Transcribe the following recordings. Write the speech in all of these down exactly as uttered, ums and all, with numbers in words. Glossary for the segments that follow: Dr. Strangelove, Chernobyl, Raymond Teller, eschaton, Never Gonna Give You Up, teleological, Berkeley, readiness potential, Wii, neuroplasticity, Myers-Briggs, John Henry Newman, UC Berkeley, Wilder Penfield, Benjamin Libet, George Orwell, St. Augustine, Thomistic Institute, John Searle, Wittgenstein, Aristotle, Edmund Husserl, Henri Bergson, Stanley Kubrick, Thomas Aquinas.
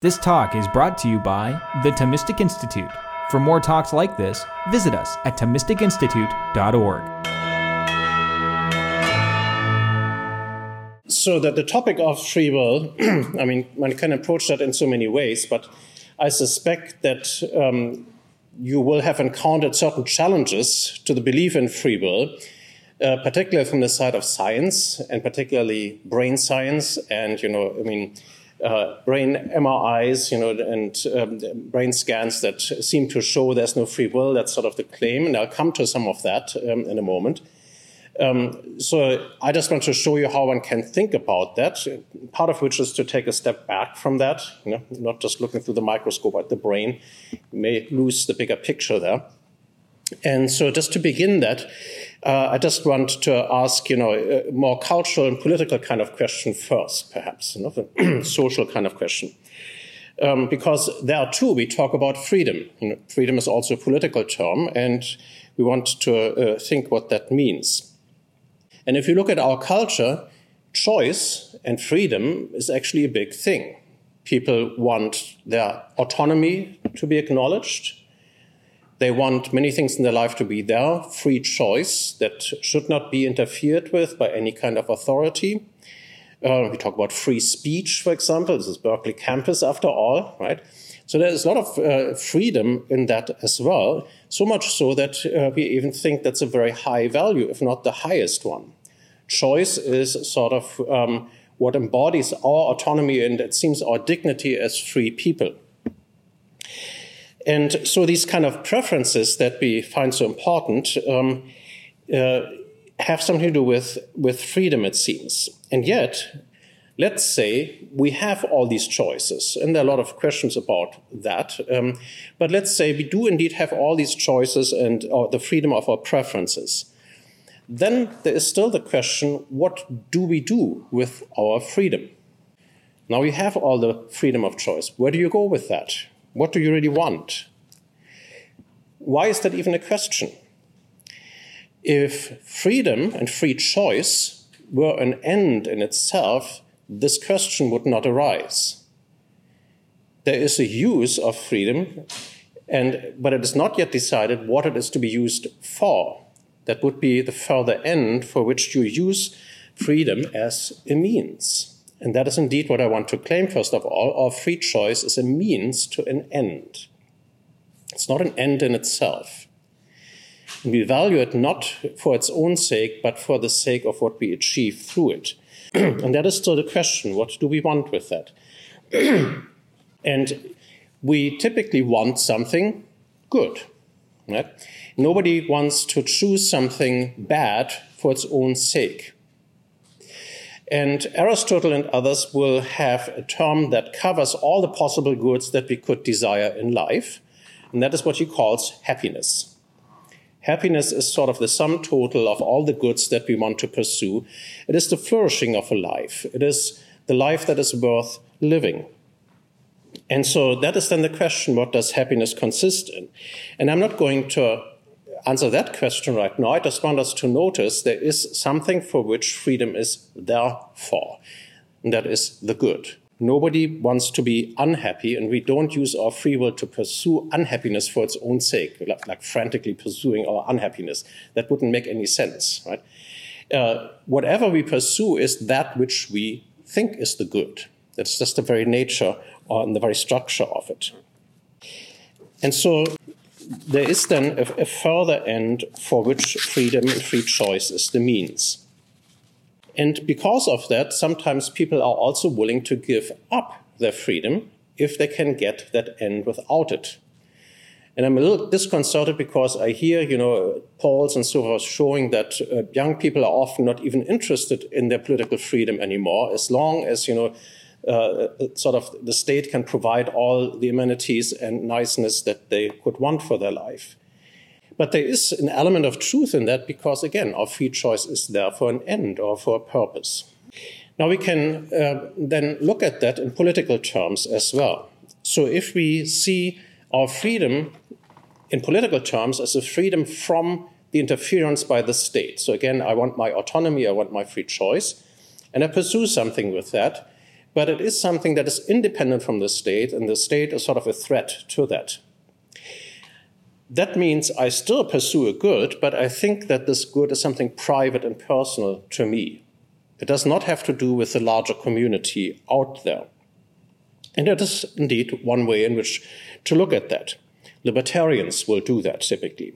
This talk is brought to you by the Thomistic Institute. For more talks like this, visit us at thomistic institute dot org. So that the topic of free will, I mean, one can approach that in so many ways, but I suspect that um, you will have encountered certain challenges to the belief in free will, uh, particularly from the side of science, and particularly brain science, and, you know, I mean, Uh, brain M R Is, you know, and um, brain scans that seem to show there's no free will. That's sort of the claim, and I'll come to some of that um, in a moment. Um, so I just want to show you how one can think about that, part of which is to take a step back from that, you know, not just looking through the microscope at the brain. You may lose the bigger picture there. And so just to begin that, uh, I just want to ask, you know, a more cultural and political kind of question first, perhaps, you know, a social kind of question. Um, because there, too, we talk about freedom. You know, freedom is also a political term, and we want to uh, think what that means. And if you look at our culture, choice and freedom is actually a big thing. People want their autonomy to be acknowledged. They want many things in their life to be there, free choice that should not be interfered with by any kind of authority. Uh, we talk about free speech, for example. This is Berkeley campus, after all, right? So there's a lot of uh, freedom in that as well, so much so that uh, we even think that's a very high value, if not the highest one. Choice is sort of um, what embodies our autonomy and, it seems, our dignity as free people. And so these kind of preferences that we find so important um, uh, have something to do with, with freedom, it seems. And yet, let's say we have all these choices, and there are a lot of questions about that. Um, but let's say we do indeed have all these choices and or the freedom of our preferences. Then there is still the question, what do we do with our freedom? Now we have all the freedom of choice. Where do you go with that? What do you really want? Why is that even a question? If freedom and free choice were an end in itself, this question would not arise. There is a use of freedom, and but it is not yet decided what it is to be used for. That would be the further end for which you use freedom as a means. And that is indeed what I want to claim, first of all. Our free choice is a means to an end. It's not an end in itself. And we value it not for its own sake, but for the sake of what we achieve through it. And that is still the question, what do we want with that? And we typically want something good, right? Nobody wants to choose something bad for its own sake. And Aristotle and others will have a term that covers all the possible goods that we could desire in life, and that is what he calls happiness. Happiness is sort of the sum total of all the goods that we want to pursue. It is the flourishing of a life. It is the life that is worth living. And so that is then the question, what does happiness consist in? And I'm not going to answer that question right now. I just want us to notice there is something for which freedom is there for, and that is the good. Nobody wants to be unhappy, and we don't use our free will to pursue unhappiness for its own sake, like, like frantically pursuing our unhappiness. That wouldn't make any sense, right? Uh, whatever we pursue is that which we think is the good. That's just the very nature or the very structure of it. And so there is then a, a further end for which freedom and free choice is the means. And because of that, sometimes people are also willing to give up their freedom if they can get that end without it. And I'm a little disconcerted because I hear, you know, polls and so forth showing that uh, young people are often not even interested in their political freedom anymore, as long as, you know, Uh, sort of the state can provide all the amenities and niceness that they could want for their life. But there is an element of truth in that because, again, our free choice is there for an end or for a purpose. Now we can uh, then look at that in political terms as well. So if we see our freedom in political terms as a freedom from the interference by the state. So again, I want my autonomy, I want my free choice, and I pursue something with that. but it is something that is independent from the state, and the state is sort of a threat to that. That means I still pursue a good, but I think that this good is something private and personal to me. It does not have to do with the larger community out there. And that is indeed one way in which to look at that. Libertarians will do that typically.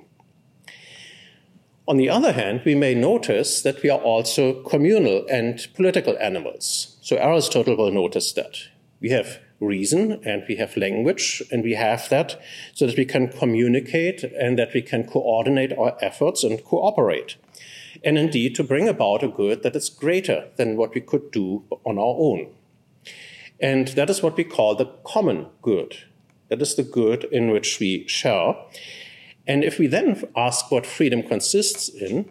On the other hand, we may notice that we are also communal and political animals. So Aristotle will notice that. We have reason and we have language, and we have that so that we can communicate and that we can coordinate our efforts and cooperate. And indeed, to bring about a good that is greater than what we could do on our own. And that is what we call the common good. That is the good in which we share. And if we then ask what freedom consists in,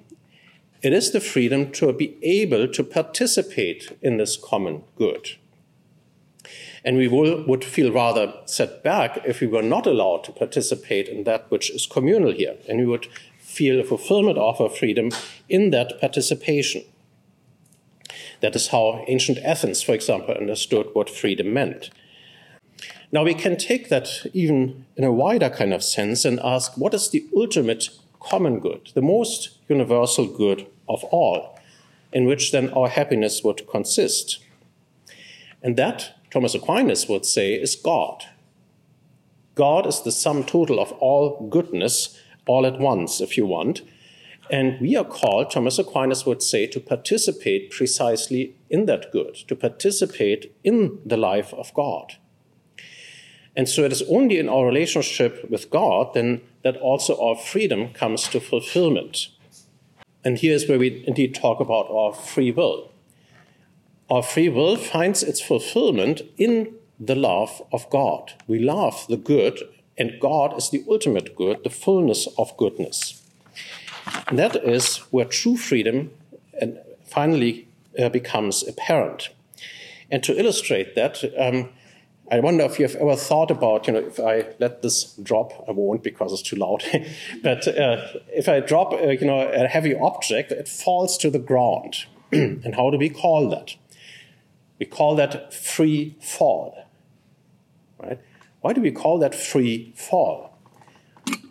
it is the freedom to be able to participate in this common good. And we will, would feel rather set back if we were not allowed to participate in that which is communal here. And we would feel a fulfillment of our freedom in that participation. That is how ancient Athens, for example, understood what freedom meant. Now, we can take that even in a wider kind of sense and ask, what is the ultimate common good, the most universal good of all, in which then our happiness would consist? And that, Thomas Aquinas would say, is God. God is the sum total of all goodness, all at once, if you want. And we are called, Thomas Aquinas would say, to participate precisely in that good, to participate in the life of God. And so it is only in our relationship with God then that also our freedom comes to fulfillment. And here's where we indeed talk about our free will. Our free will finds its fulfillment in the love of God. We love the good, and God is the ultimate good, the fullness of goodness. And that is where true freedom finally uh, becomes apparent. And to illustrate that, um, I wonder if you have ever thought about, you know, if I let this drop, I won't because it's too loud, but uh, if I drop, uh, you know, a heavy object, it falls to the ground. And how do we call that? We call that free fall, right? Why do we call that free fall?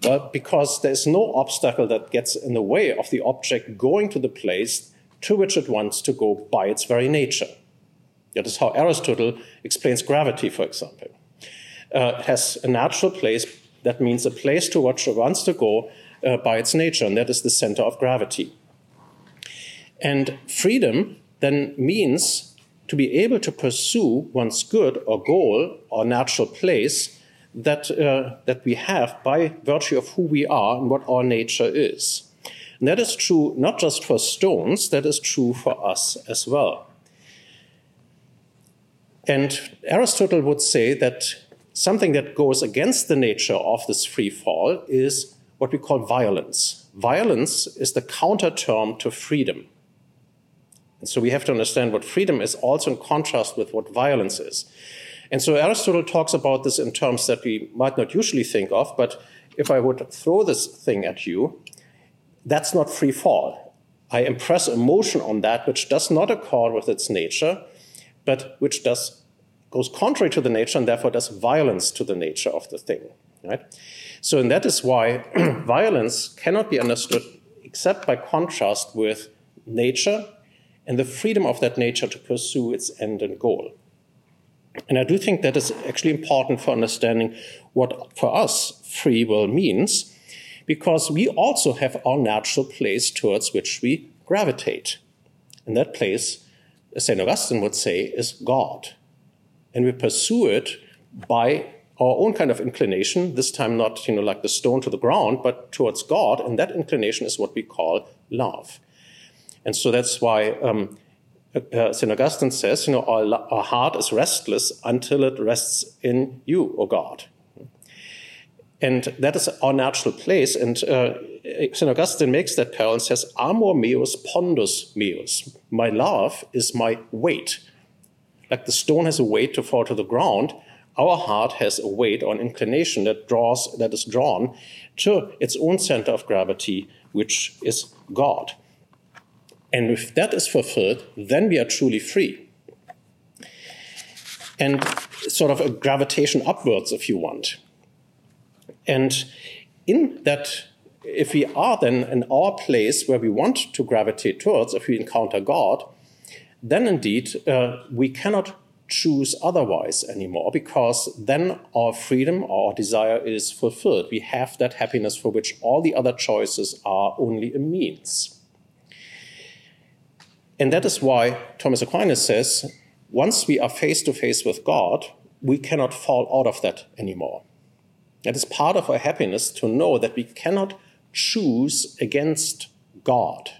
Well, because there's no obstacle that gets in the way of the object going to the place to which it wants to go by its very nature. That is how Aristotle explains gravity, for example. Uh, it has a natural place, that means a place to which it wants to go uh, by its nature, and that is the center of gravity. And freedom then means to be able to pursue one's good or goal or natural place that, uh, that we have by virtue of who we are and what our nature is. And that is true not just for stones, that is true for us as well. And Aristotle would say that something that goes against the nature of this free fall is what we call violence. Violence is the counter term to freedom. And so we have to understand what freedom is also in contrast with what violence is. And so Aristotle talks about this in terms that we might not usually think of, but if I would throw this thing at you, that's not free fall. I impress emotion on that which does not accord with its nature, but which does, goes contrary to the nature and therefore does violence to the nature of the thing, right? So, and that is why violence cannot be understood except by contrast with nature and the freedom of that nature to pursue its end and goal. And I do think that is actually important for understanding what, for us, free will means, because we also have our natural place towards which we gravitate. And that place, as Saint Augustine would say, is God. And we pursue it by our own kind of inclination, this time not, you know, like the stone to the ground, but towards God, and that inclination is what we call love. And so that's why um, uh, Saint Augustine says, you know, our, our heart is restless until it rests in you, O God. And that is our natural place, and uh, Saint Augustine makes that parallel and says, amor meus pondus meus. My love is my weight. Like the stone has a weight to fall to the ground, our heart has a weight or an inclination that draws, that is drawn to its own center of gravity, which is God. And if that is fulfilled, then we are truly free. and sort of a gravitation upwards, if you want. And in that, if we are then in our place where we want to gravitate towards, if we encounter God, then indeed uh, we cannot choose otherwise anymore, because then our freedom, our desire is fulfilled. We have that happiness for which all the other choices are only a means. And that is why Thomas Aquinas says, once we are face to face with God, we cannot fall out of that anymore. That is part of our happiness, to know that we cannot choose against God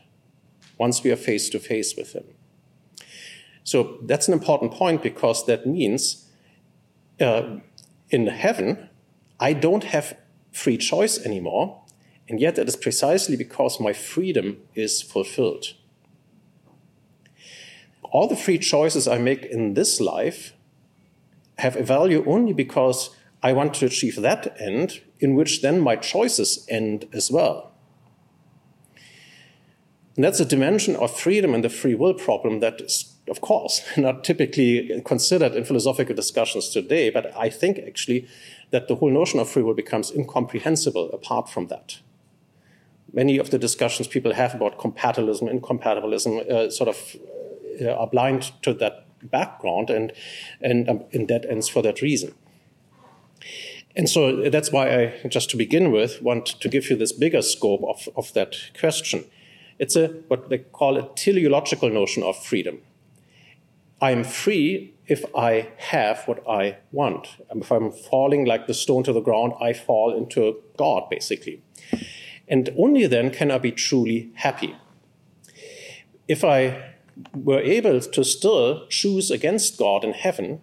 once we are face to face with him. So that's an important point, because that means uh, in heaven, I don't have free choice anymore, and yet it is precisely because my freedom is fulfilled. All the free choices I make in this life have a value only because I want to achieve that end, in which then my choices end as well. And that's a dimension of freedom and the free will problem that is, of course, not typically considered in philosophical discussions today, but I think actually that the whole notion of free will becomes incomprehensible apart from that. Many of the discussions people have about compatibilism, incompatibilism, uh, sort of uh, are blind to that background, and, and um, in that ends for that reason. And so that's why I, just to begin with, want to give you this bigger scope of, of that question. It's a what they call a teleological notion of freedom. I'm free if I have what I want. If I'm falling like the stone to the ground, I fall into God, basically. And only then can I be truly happy. If I were able to still choose against God in heaven,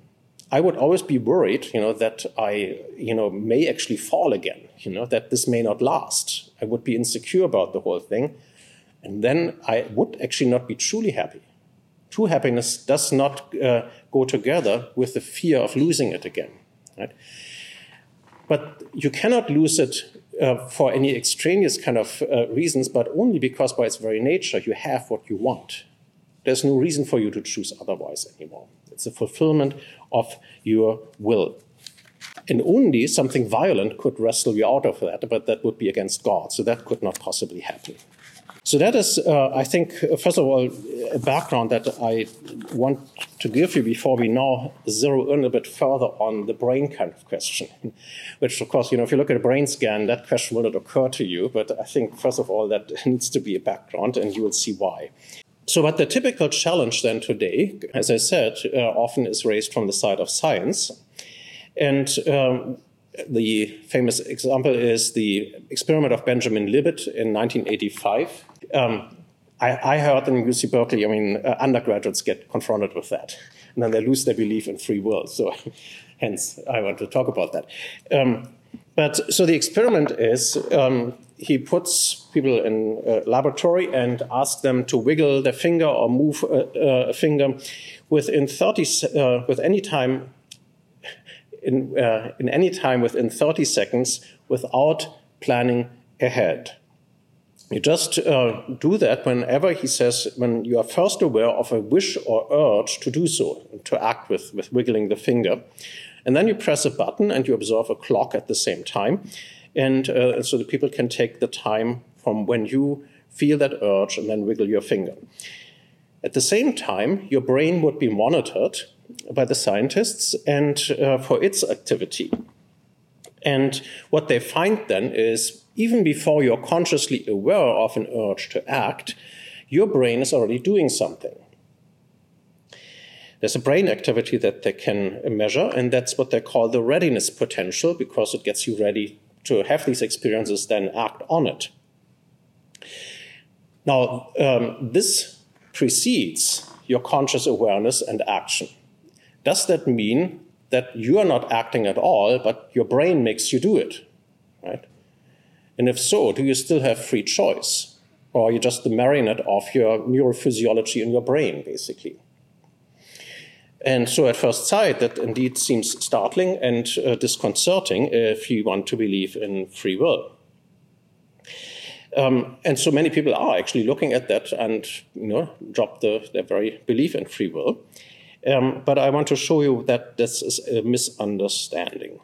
I would always be worried, you know, that I, you know, may actually fall again, you know, that this may not last. I would be insecure about the whole thing. And then I would actually not be truly happy. True happiness does not uh, go together with the fear of losing it again. Right? But you cannot lose it uh, for any extraneous kind of uh, reasons, but only because by its very nature you have what you want. There's no reason for you to choose otherwise anymore. It's a fulfillment of your will. And only something violent could wrestle you out of that, but that would be against God, so that could not possibly happen. So that is, uh, I think, first of all, a background that I want to give you before we now zero in a bit further on the brain kind of question, which, of course, you know, if you look at a brain scan, that question will not occur to you, but I think, first of all, that needs to be a background, and you will see why. So but the typical challenge then today, as I said, uh, often is raised from the side of science. And um, the famous example is the experiment of Benjamin Libet in nineteen eighty-five. Um, I, I heard in U C Berkeley, I mean, uh, undergraduates get confronted with that. And then they lose their belief in free will. So hence, I want to talk about that. Um, But so the experiment is um, he puts people in a laboratory and asks them to wiggle their finger or move a, a finger within thirty uh, with any time in uh, in any time within thirty seconds without planning ahead. You just uh, do that whenever he says when you are first aware of a wish or urge to do so, to act with with wiggling the finger. And then you press a button and you observe a clock at the same time. And uh, so the people can take the time from when you feel that urge and then wiggle your finger. At the same time, your brain would be monitored by the scientists and uh, for its activity. And what they find then is even before you're consciously aware of an urge to act, your brain is already doing something. There's a brain activity that they can measure, and that's what they call the readiness potential, because it gets you ready to have these experiences, then act on it. Now, um, this precedes your conscious awareness and action. Does that mean that you are not acting at all, but your brain makes you do it, right? And if so, do you still have free choice? Or are you just the marionette of your neurophysiology in your brain, basically? And so at first sight, that indeed seems startling and uh, disconcerting if you want to believe in free will. Um, and so many people are actually looking at that and, you know, drop the, their very belief in free will. Um, but I want to show you that this is a misunderstanding.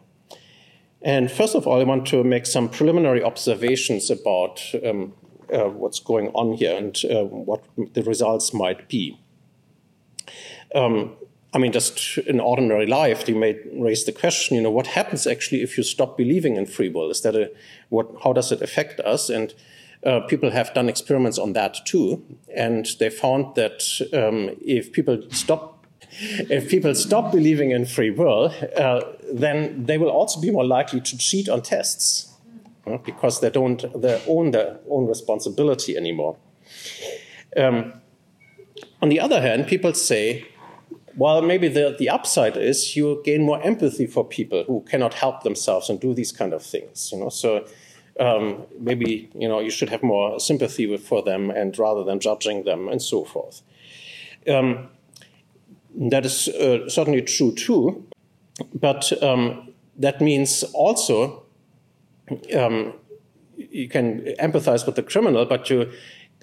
And first of all, I want to make some preliminary observations about um, uh, what's going on here and uh, what the results might be. Um, I mean, just in ordinary life, you may raise the question, you know, what happens actually if you stop believing in free will? Is that a, what, how does it affect us? And uh, people have done experiments on that too. And they found that um, if people stop, if people stop believing in free will, uh, then they will also be more likely to cheat on tests uh, because they don't they own their own responsibility anymore. Um, on the other hand, people say, well, maybe the, the upside is you gain more empathy for people who cannot help themselves and do these kind of things. You know, so um, maybe you know you should have more sympathy with, for them, and rather than judging them and so forth. Um, that is uh, certainly true too, but um, that means also um, you can empathize with the criminal, but you.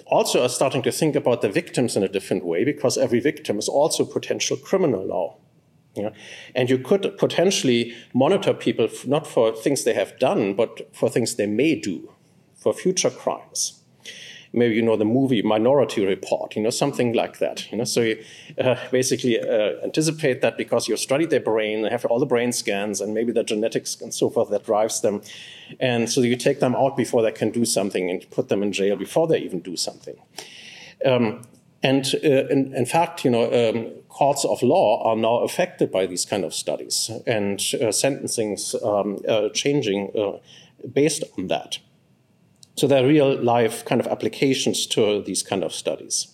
Also are starting to think about the victims in a different way, because every victim is also a potential criminal now. You know? And you could potentially monitor people not for things they have done, but for things they may do, for future crimes. Maybe you know the movie Minority Report, you know, something like that. You know? So you uh, basically uh, anticipate that because you study their brain, they have all the brain scans, and maybe the genetics and so forth that drives them. And so you take them out before they can do something and put them in jail before they even do something. Um, and uh, in, in fact, you know, um, courts of law are now affected by these kind of studies, and uh, sentencing's um, uh, changing uh, based on that. So there are real life kind of applications to these kind of studies.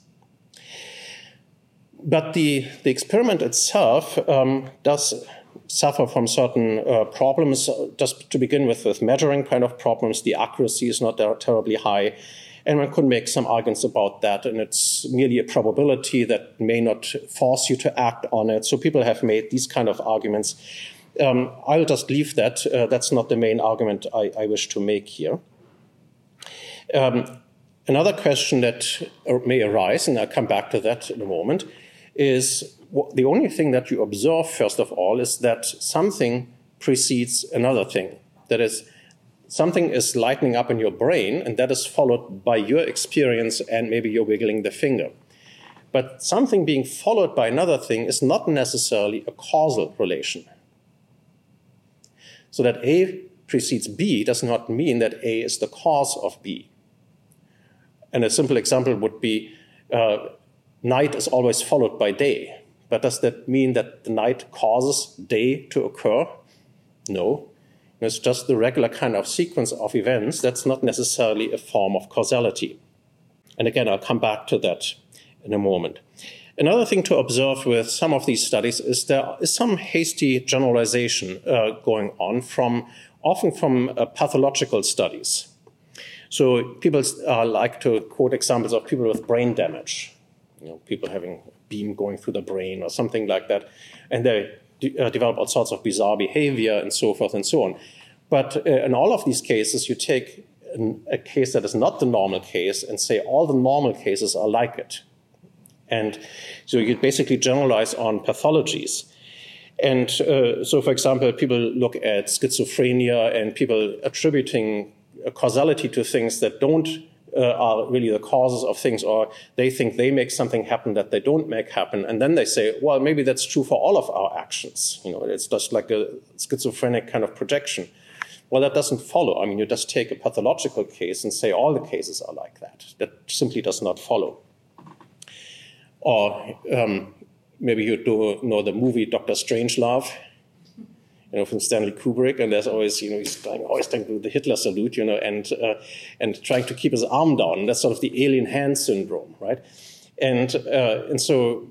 But the, the experiment itself um, does suffer from certain uh, problems. Just to begin with, with measuring kind of problems, the accuracy is not terribly high. And one could make some arguments about that. And it's merely a probability that may not force you to act on it. So people have made these kind of arguments. Um, I'll just leave that. Uh, that's not the main argument I, I wish to make here. Um, another question that may arise, and I'll come back to that in a moment, is the only thing that you observe, first of all, is that something precedes another thing. That is, something is lighting up in your brain, and that is followed by your experience, and maybe you're wiggling the finger. But something being followed by another thing is not necessarily a causal relation. So that A precedes B does not mean that A is the cause of B. And a simple example would be uh, night is always followed by day. But does that mean that the night causes day to occur? No. It's just the regular kind of sequence of events. That's not necessarily a form of causality. And again, I'll come back to that in a moment. Another thing to observe with some of these studies is there is some hasty generalization uh, going on, from often from uh, pathological studies. So people uh, like to quote examples of people with brain damage, you know, people having a beam going through the brain or something like that. And they de uh, develop all sorts of bizarre behavior and so forth and so on. But uh, in all of these cases, you take an, a case that is not the normal case and say all the normal cases are like it. And so you basically generalize on pathologies. And uh, so, for example, people look at schizophrenia and people attributing causality to things that don't uh, are really the causes of things, or they think they make something happen that they don't make happen. And then they say, well, maybe that's true for all of our actions. You know, it's just like a schizophrenic kind of projection. Well, that doesn't follow. I mean, you just take a pathological case and say all the cases are like that. That simply does not follow. Or um, maybe you do know the movie Doctor Strangelove, you know, from Stanley Kubrick, and there's always, you know, he's trying, always trying to do the Hitler salute, you know, and uh, and trying to keep his arm down. That's sort of the alien hand syndrome, right? And uh, and so,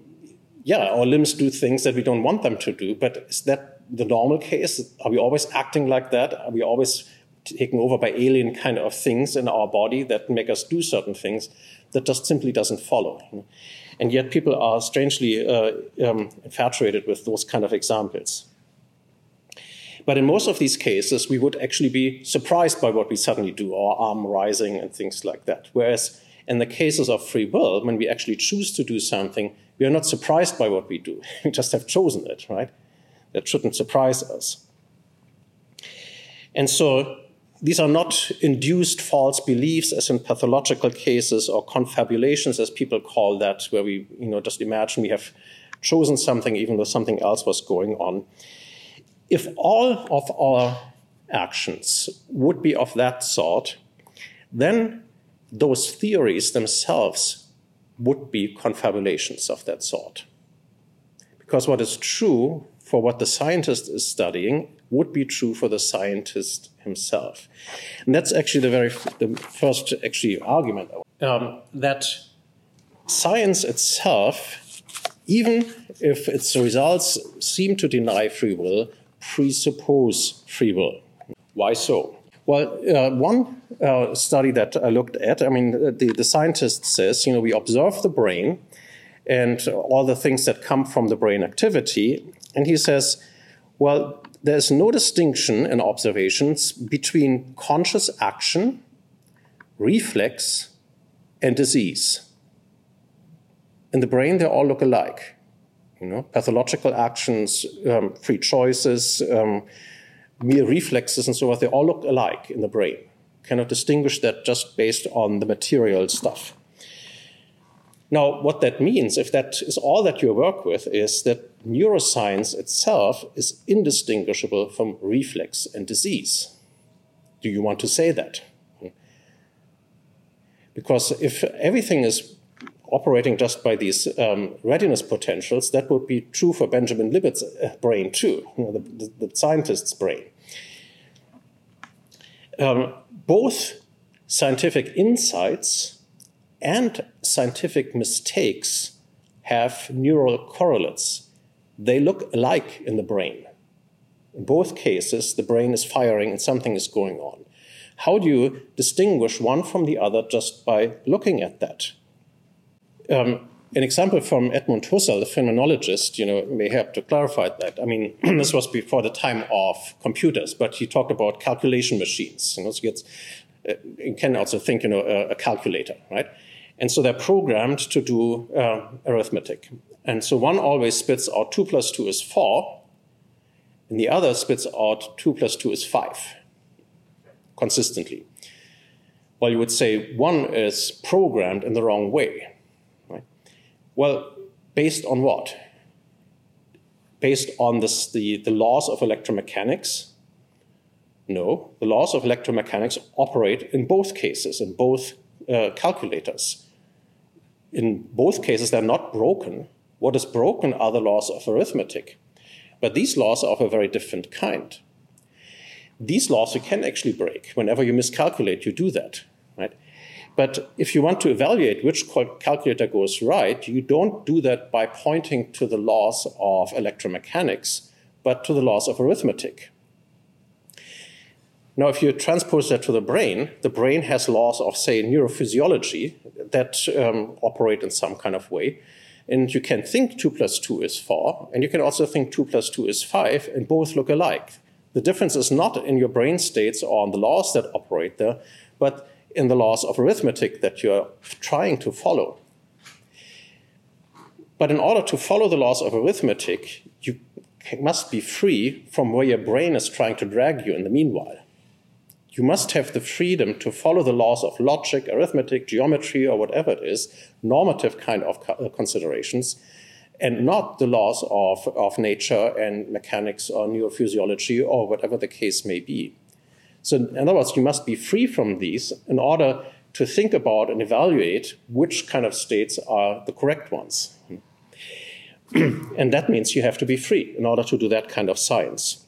yeah, our limbs do things that we don't want them to do. But is that the normal case? Are we always acting like that? Are we always taken over by alien kind of things in our body that make us do certain things? That just simply doesn't follow. You know? And yet people are strangely uh, um, infatuated with those kind of examples. But in most of these cases, we would actually be surprised by what we suddenly do, our arm rising and things like that. Whereas in the cases of free will, when we actually choose to do something, we are not surprised by what we do. We just have chosen it, right? That shouldn't surprise us. And so these are not induced false beliefs as in pathological cases or confabulations, as people call that, where we you know, just imagine we have chosen something even though something else was going on. If all of our actions would be of that sort, then those theories themselves would be confabulations of that sort. Because what is true for what the scientist is studying would be true for the scientist himself. And that's actually the very the first actually argument, um, that science itself, even if its results seem to deny free will, presuppose free will. Why so? Well, uh, one uh, study that I looked at, I mean, the, the scientist says, you know, we observe the brain and all the things that come from the brain activity. And he says, well, there's no distinction in observations between conscious action, reflex, and disease. In the brain, they all look alike. You know, pathological actions, um, free choices, um, mere reflexes and so forth, they all look alike in the brain. Cannot distinguish that just based on the material stuff. Now, what that means, if that is all that you work with, is that neuroscience itself is indistinguishable from reflex and disease. Do you want to say that? Because if everything is operating just by these um, readiness potentials, that would be true for Benjamin Libet's brain too, you know, the, the, the scientist's brain. Um, both scientific insights and scientific mistakes have neural correlates. They look alike in the brain. In both cases, the brain is firing and something is going on. How do you distinguish one from the other just by looking at that? Um, an example from Edmund Husserl, the phenomenologist, you know, may help to clarify that. I mean, this was before the time of computers, but he talked about calculation machines. You know, so gets, uh, you can also think, you know, a, a calculator, right? And so they're programmed to do uh, arithmetic. And so one always spits out two plus two is four, and the other spits out two plus two is five, consistently. Well, you would say one is programmed in the wrong way. Well, based on what? Based on this, the, the laws of electromechanics? No, the laws of electromechanics operate in both cases, in both uh, calculators. In both cases, they're not broken. What is broken are the laws of arithmetic. But these laws are of a very different kind. These laws you can actually break. Whenever you miscalculate, you do that, right? But if you want to evaluate which calculator goes right, you don't do that by pointing to the laws of electromechanics, but to the laws of arithmetic. Now, if you transpose that to the brain, the brain has laws of, say, neurophysiology that um, operate in some kind of way. And you can think two plus two is four, and you can also think two plus two is five, and both look alike. The difference is not in your brain states or on the laws that operate there, but in the laws of arithmetic that you're trying to follow. But in order to follow the laws of arithmetic, you must be free from where your brain is trying to drag you in the meanwhile. You must have the freedom to follow the laws of logic, arithmetic, geometry, or whatever it is, normative kind of considerations, and not the laws of, of nature and mechanics or neurophysiology or whatever the case may be. So in other words, you must be free from these in order to think about and evaluate which kind of states are the correct ones. And that means you have to be free in order to do that kind of science.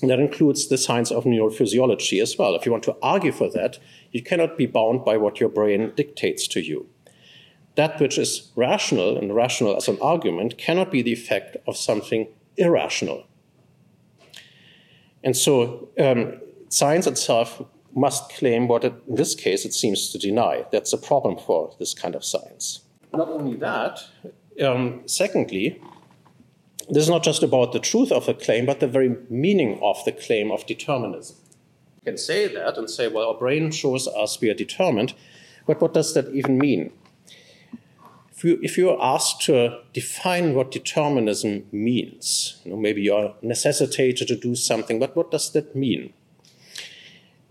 And that includes the science of neurophysiology as well. If you want to argue for that, you cannot be bound by what your brain dictates to you. That which is rational, and rational as an argument, cannot be the effect of something irrational. And so, um, science itself must claim what, it, in this case, it seems to deny. That's a problem for this kind of science. Not only that, um, secondly, this is not just about the truth of the claim, but the very meaning of the claim of determinism. You can say that and say, well, our brain shows us we are determined, But what does that even mean? If you, if you are asked to define what determinism means, you know, maybe you are necessitated to do something, but what does that mean?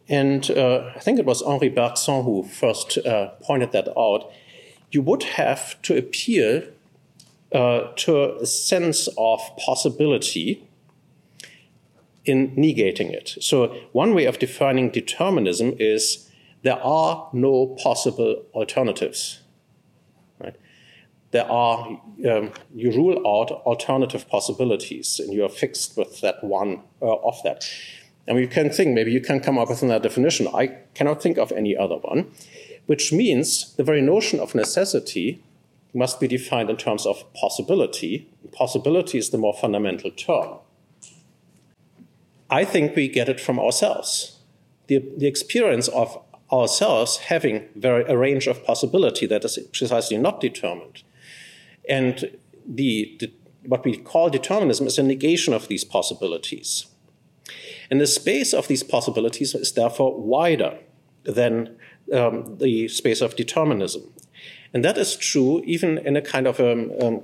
And uh, I think it was Henri Bergson who first uh, pointed that out. You would have to appeal uh, to a sense of possibility in negating it. So one way of defining determinism is there are no possible alternatives. Right? There are, um, you rule out alternative possibilities, and you are fixed with that one uh, of that. And you can think, maybe you can come up with another definition. I cannot think of any other one, which means the very notion of necessity must be defined in terms of possibility. Possibility is the more fundamental term. I think we get it from ourselves. The, the experience of ourselves having very, a range of possibility that is precisely not determined. And the, the, what we call determinism is a negation of these possibilities. And the space of these possibilities is therefore wider than um, the space of determinism. And that is true even in a kind of um, um,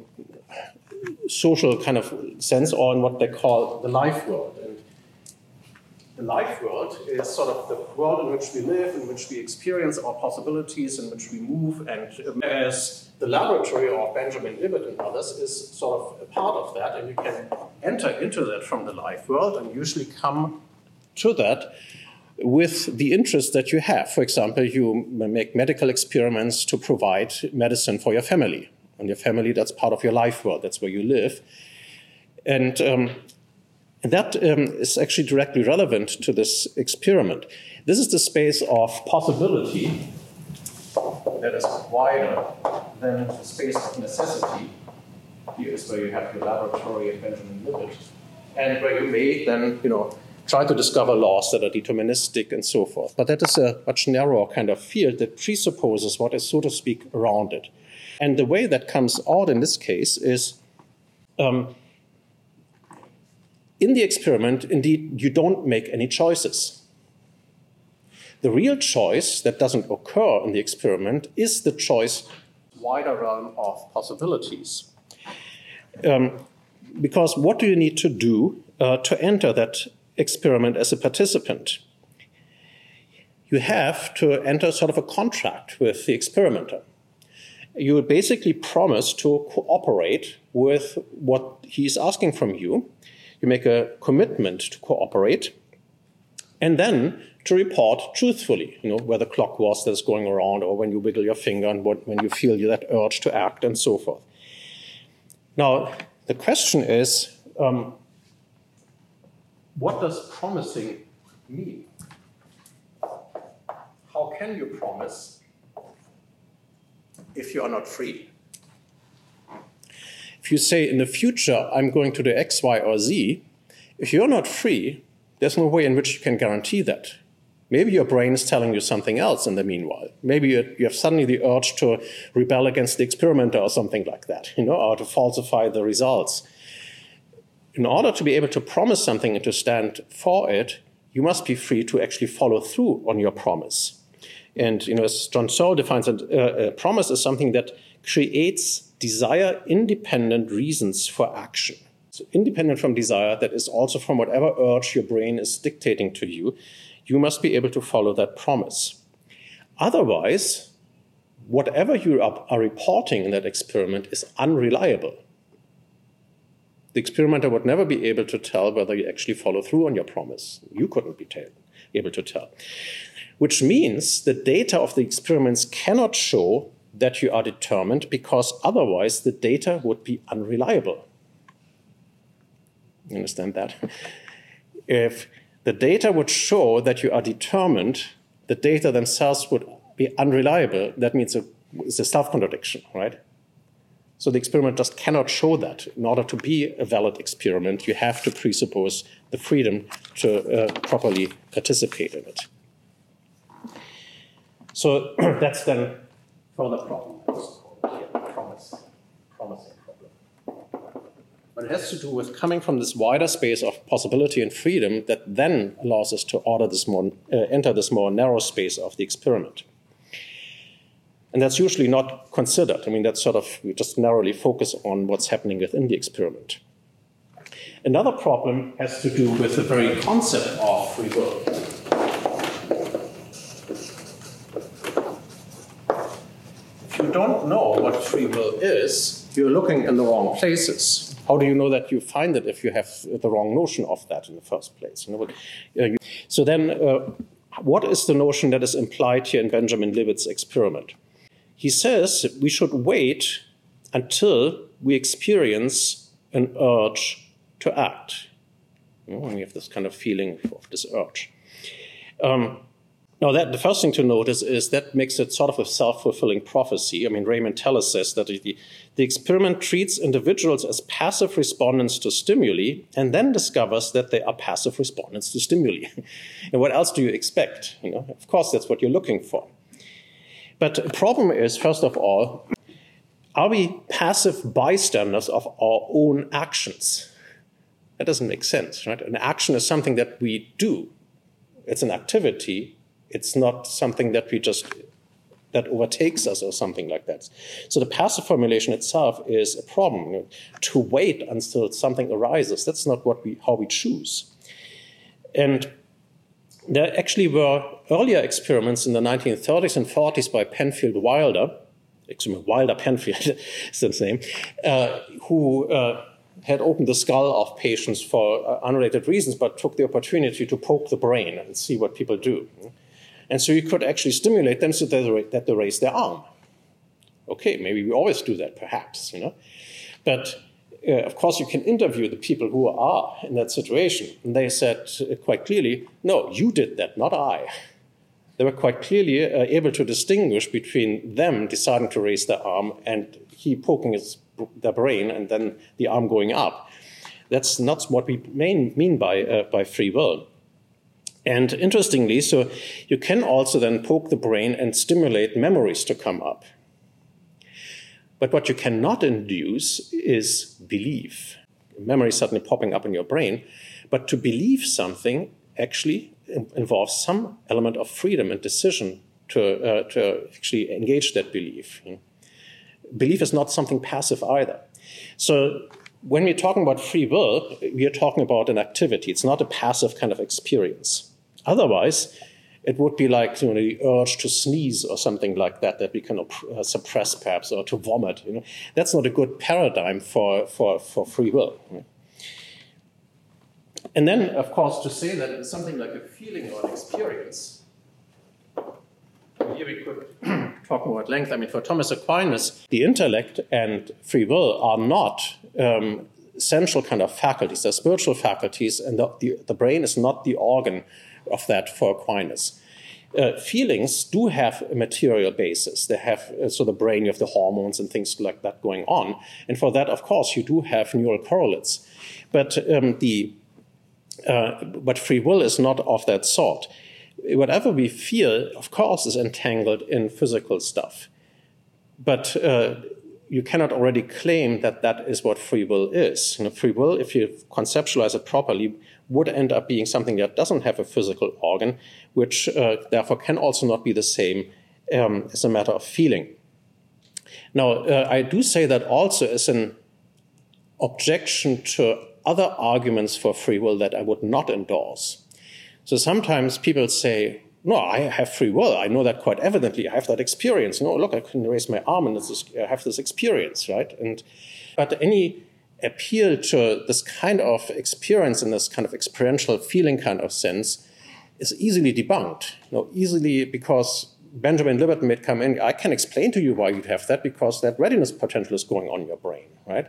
social kind of sense, or in what they call the life world. And the life world is sort of the world in which we live, in which we experience our possibilities, in which we move, and whereas the laboratory of Benjamin Libet and others is sort of a part of that, and you can enter into that from the life world and usually come to that with the interest that you have. For example, you make medical experiments to provide medicine for your family. And your family, that's part of your life world, that's where you live. And um, And that um, is actually directly relevant to this experiment. This is the space of possibility that is wider than the space of necessity. Here is where you have your laboratory and Benjamin Libet, and where you may then, you know, try to discover laws that are deterministic and so forth. But that is a much narrower kind of field that presupposes what is, so to speak, around it. And the way that comes out in this case is, um, in the experiment, indeed, you don't make any choices. The real choice that doesn't occur in the experiment is the choice wider realm of possibilities. Um, because what do you need to do uh, to enter that experiment as a participant? You have to enter sort of a contract with the experimenter. You basically promise to cooperate with what he's asking from you. You make a commitment to cooperate, and then to report truthfully, you know, where the clock was that's going around, or when you wiggle your finger, and what, when you feel that urge to act, and so forth. Now, the question is, um, what does promising mean? How can you promise if you are not free? If you say, in the future, I'm going to do X, Y, or Z, if you're not free, there's no way in which you can guarantee that. Maybe your brain is telling you something else in the meanwhile. Maybe you have suddenly the urge to rebel against the experimenter or something like that, you know, or to falsify the results. In order to be able to promise something and to stand for it, you must be free to actually follow through on your promise. And, you know, as John Searle defines it, uh, a promise is something that creates desire independent reasons for action. So independent from desire, that is also from whatever urge your brain is dictating to you, you must be able to follow that promise. Otherwise, whatever you are reporting in that experiment is unreliable. The experimenter would never be able to tell whether you actually follow through on your promise. You couldn't be able to tell. Which means the data of the experiments cannot show that you are determined, because otherwise the data would be unreliable. You understand that? If the data would show that you are determined, the data themselves would be unreliable. That means it's a self-contradiction, right? So the experiment just cannot show that. In order to be a valid experiment, you have to presuppose the freedom to uh, properly participate in it. So that's then further problem. Promise. Promising problem. But it has to do with coming from this wider space of possibility and freedom that then allows us to order this more, uh, enter this more narrow space of the experiment. And that's usually not considered. I mean, that's sort of, we just narrowly focus on what's happening within the experiment. Another problem has to do with the very concept of free will. If you don't know what free will is, you're looking in the wrong places. How do you know that you find it if you have the wrong notion of that in the first place? So then, uh, what is the notion that is implied here in Benjamin Libet's experiment? He says we should wait until we experience an urge to act. You know, we have this kind of feeling of this urge. Um, now, that, the first thing to notice is that makes it sort of a self-fulfilling prophecy. I mean, Raymond Teller says that the, the experiment treats individuals as passive respondents to stimuli and then discovers that they are passive respondents to stimuli. And what else do you expect? You know, of course, that's what you're looking for. But the problem is, first of all, are we passive bystanders of our own actions? That doesn't make sense, right? An action is something that we do. It's an activity. It's not something that we just, that overtakes us or something like that. So the passive formulation itself is a problem. To wait until something arises, that's not what we, how we choose. And there actually were earlier experiments in the nineteen thirties and forties by Penfield Wilder, excuse me, Wilder Penfield is his name, uh, who... Uh, had opened the skull of patients for uh, unrelated reasons, but took the opportunity to poke the brain and see what people do. And so you could actually stimulate them so that they raise their arm. Okay, maybe we always do that, perhaps, you know. But, uh, of course, you can interview the people who are in that situation. And they said uh, quite clearly, no, you did that, not I. They were quite clearly uh, able to distinguish between them deciding to raise their arm and he poking his their brain and then the arm going up. That's not what we main, mean by, uh, by free will. And interestingly, so you can also then poke the brain and stimulate memories to come up. But what you cannot induce is belief. Memory suddenly popping up in your brain. But to believe something actually involves some element of freedom and decision to, uh, to actually engage that belief. Belief is not something passive either. So when we're talking about free will, we are talking about an activity. It's not a passive kind of experience. Otherwise, it would be like, you know, the urge to sneeze or something like that, that we can uh, suppress perhaps, or to vomit. You know? That's not a good paradigm for, for, for free will. And then, of course, to say that it's something like a feeling or an experience, here we could talk more at length. I mean, for Thomas Aquinas, the intellect and free will are not um, central kind of faculties. They're spiritual faculties, and the, the, the brain is not the organ of that for Aquinas. Uh, feelings do have a material basis. They have, uh, so the brain, you have the hormones and things like that going on. And for that, of course, you do have neural correlates. But, um, the, uh, but free will is not of that sort. Whatever we feel, of course, is entangled in physical stuff. But uh, you cannot already claim that that is what free will is. You know, free will, if you conceptualize it properly, would end up being something that doesn't have a physical organ, which uh, therefore can also not be the same um, as a matter of feeling. Now, uh, I do say that also as an objection to other arguments for free will that I would not endorse. So sometimes people say, no, I have free will. I know that quite evidently. I have that experience. No, look, I can raise my arm and this, I have this experience, right? And, but any appeal to this kind of experience in this kind of experiential feeling kind of sense is easily debunked. You know, easily because Benjamin Libet may come in, I can explain to you why you have that because that readiness potential is going on in your brain, right?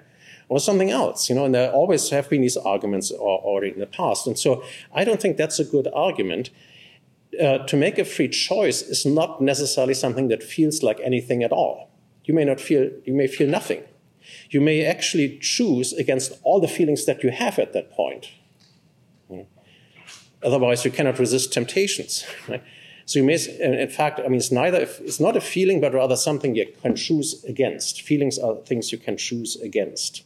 Or something else, you know, and there always have been these arguments already in the past. And so I don't think that's a good argument. Uh, to make a free choice is not necessarily something that feels like anything at all. You may not feel, you may feel nothing. You may actually choose against all the feelings that you have at that point. You know? Otherwise, you cannot resist temptations, right? So you may, in fact, I mean, it's neither, it's not a feeling, but rather something you can choose against. Feelings are things you can choose against.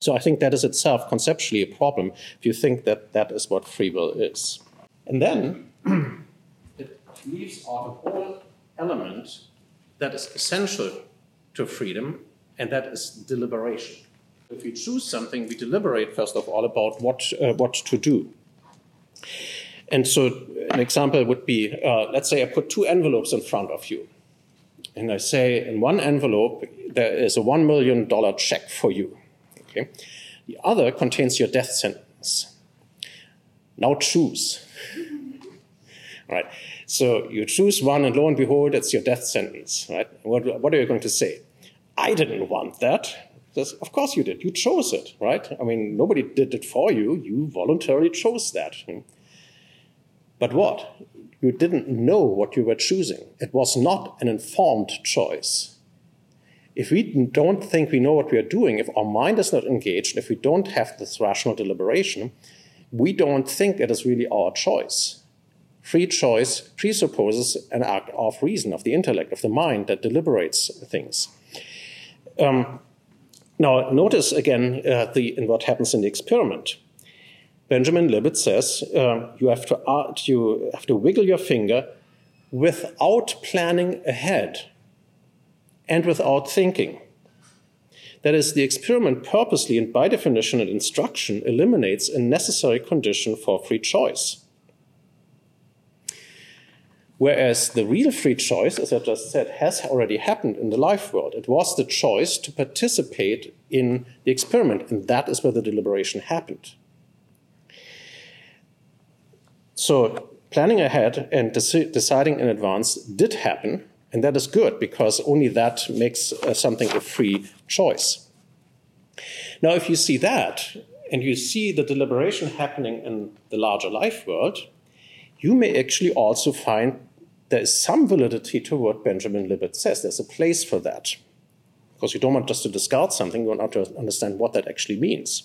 So I think that is itself conceptually a problem if you think that that is what free will is. And then it leaves out a whole element that is essential to freedom, and that is deliberation. If we choose something, we deliberate, first of all, about what, uh, what to do. And so an example would be, uh, let's say I put two envelopes in front of you. And I say, in one envelope, there is a one million dollar check for you. Okay? The other contains your death sentence. Now choose. All right. So you choose one, and lo and behold, it's your death sentence. Right? What, what are you going to say? I didn't want that. Of course you did. You chose it, right? I mean, nobody did it for you. You voluntarily chose that. But what? You didn't know what you were choosing. It was not an informed choice. If we don't think we know what we are doing, if our mind is not engaged, if we don't have this rational deliberation, we don't think it is really our choice. Free choice presupposes an act of reason, of the intellect, of the mind that deliberates things. Um, Now, notice again uh, the, in what happens in the experiment. Benjamin Libet says uh, you, have to, uh, you have to wiggle your finger without planning ahead and without thinking. That is, the experiment purposely and by definition and instruction eliminates a necessary condition for free choice. Whereas the real free choice, as I just said, has already happened in the life world. It was the choice to participate in the experiment, and that is where the deliberation happened. So planning ahead and deci- deciding in advance did happen, and that is good, because only that makes uh, something a free choice. Now, if you see that, and you see the deliberation happening in the larger life world, you may actually also find there is some validity to what Benjamin Libet says. There's a place for that. Because you don't want just to discard something, you want to understand what that actually means.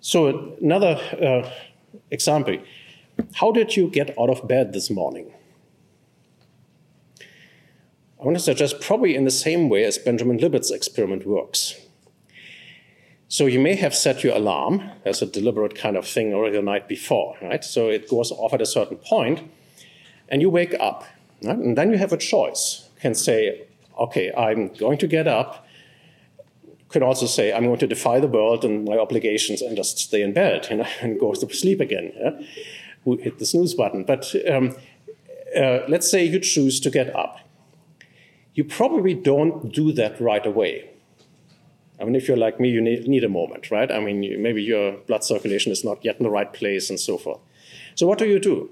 So another uh, example. How did you get out of bed this morning? I want to suggest probably in the same way as Benjamin Libet's experiment works. So you may have set your alarm as a deliberate kind of thing already the night before, right? So it goes off at a certain point, and you wake up, right? And then you have a choice. You can say, okay, I'm going to get up. You could also say, I'm going to defy the world and my obligations and just stay in bed, you know, and go to sleep again. Yeah? Who hit the snooze button? But um, uh, let's say you choose to get up. You probably don't do that right away. I mean, if you're like me, you need, need a moment, right? I mean, you, maybe your blood circulation is not yet in the right place and so forth. So what do you do?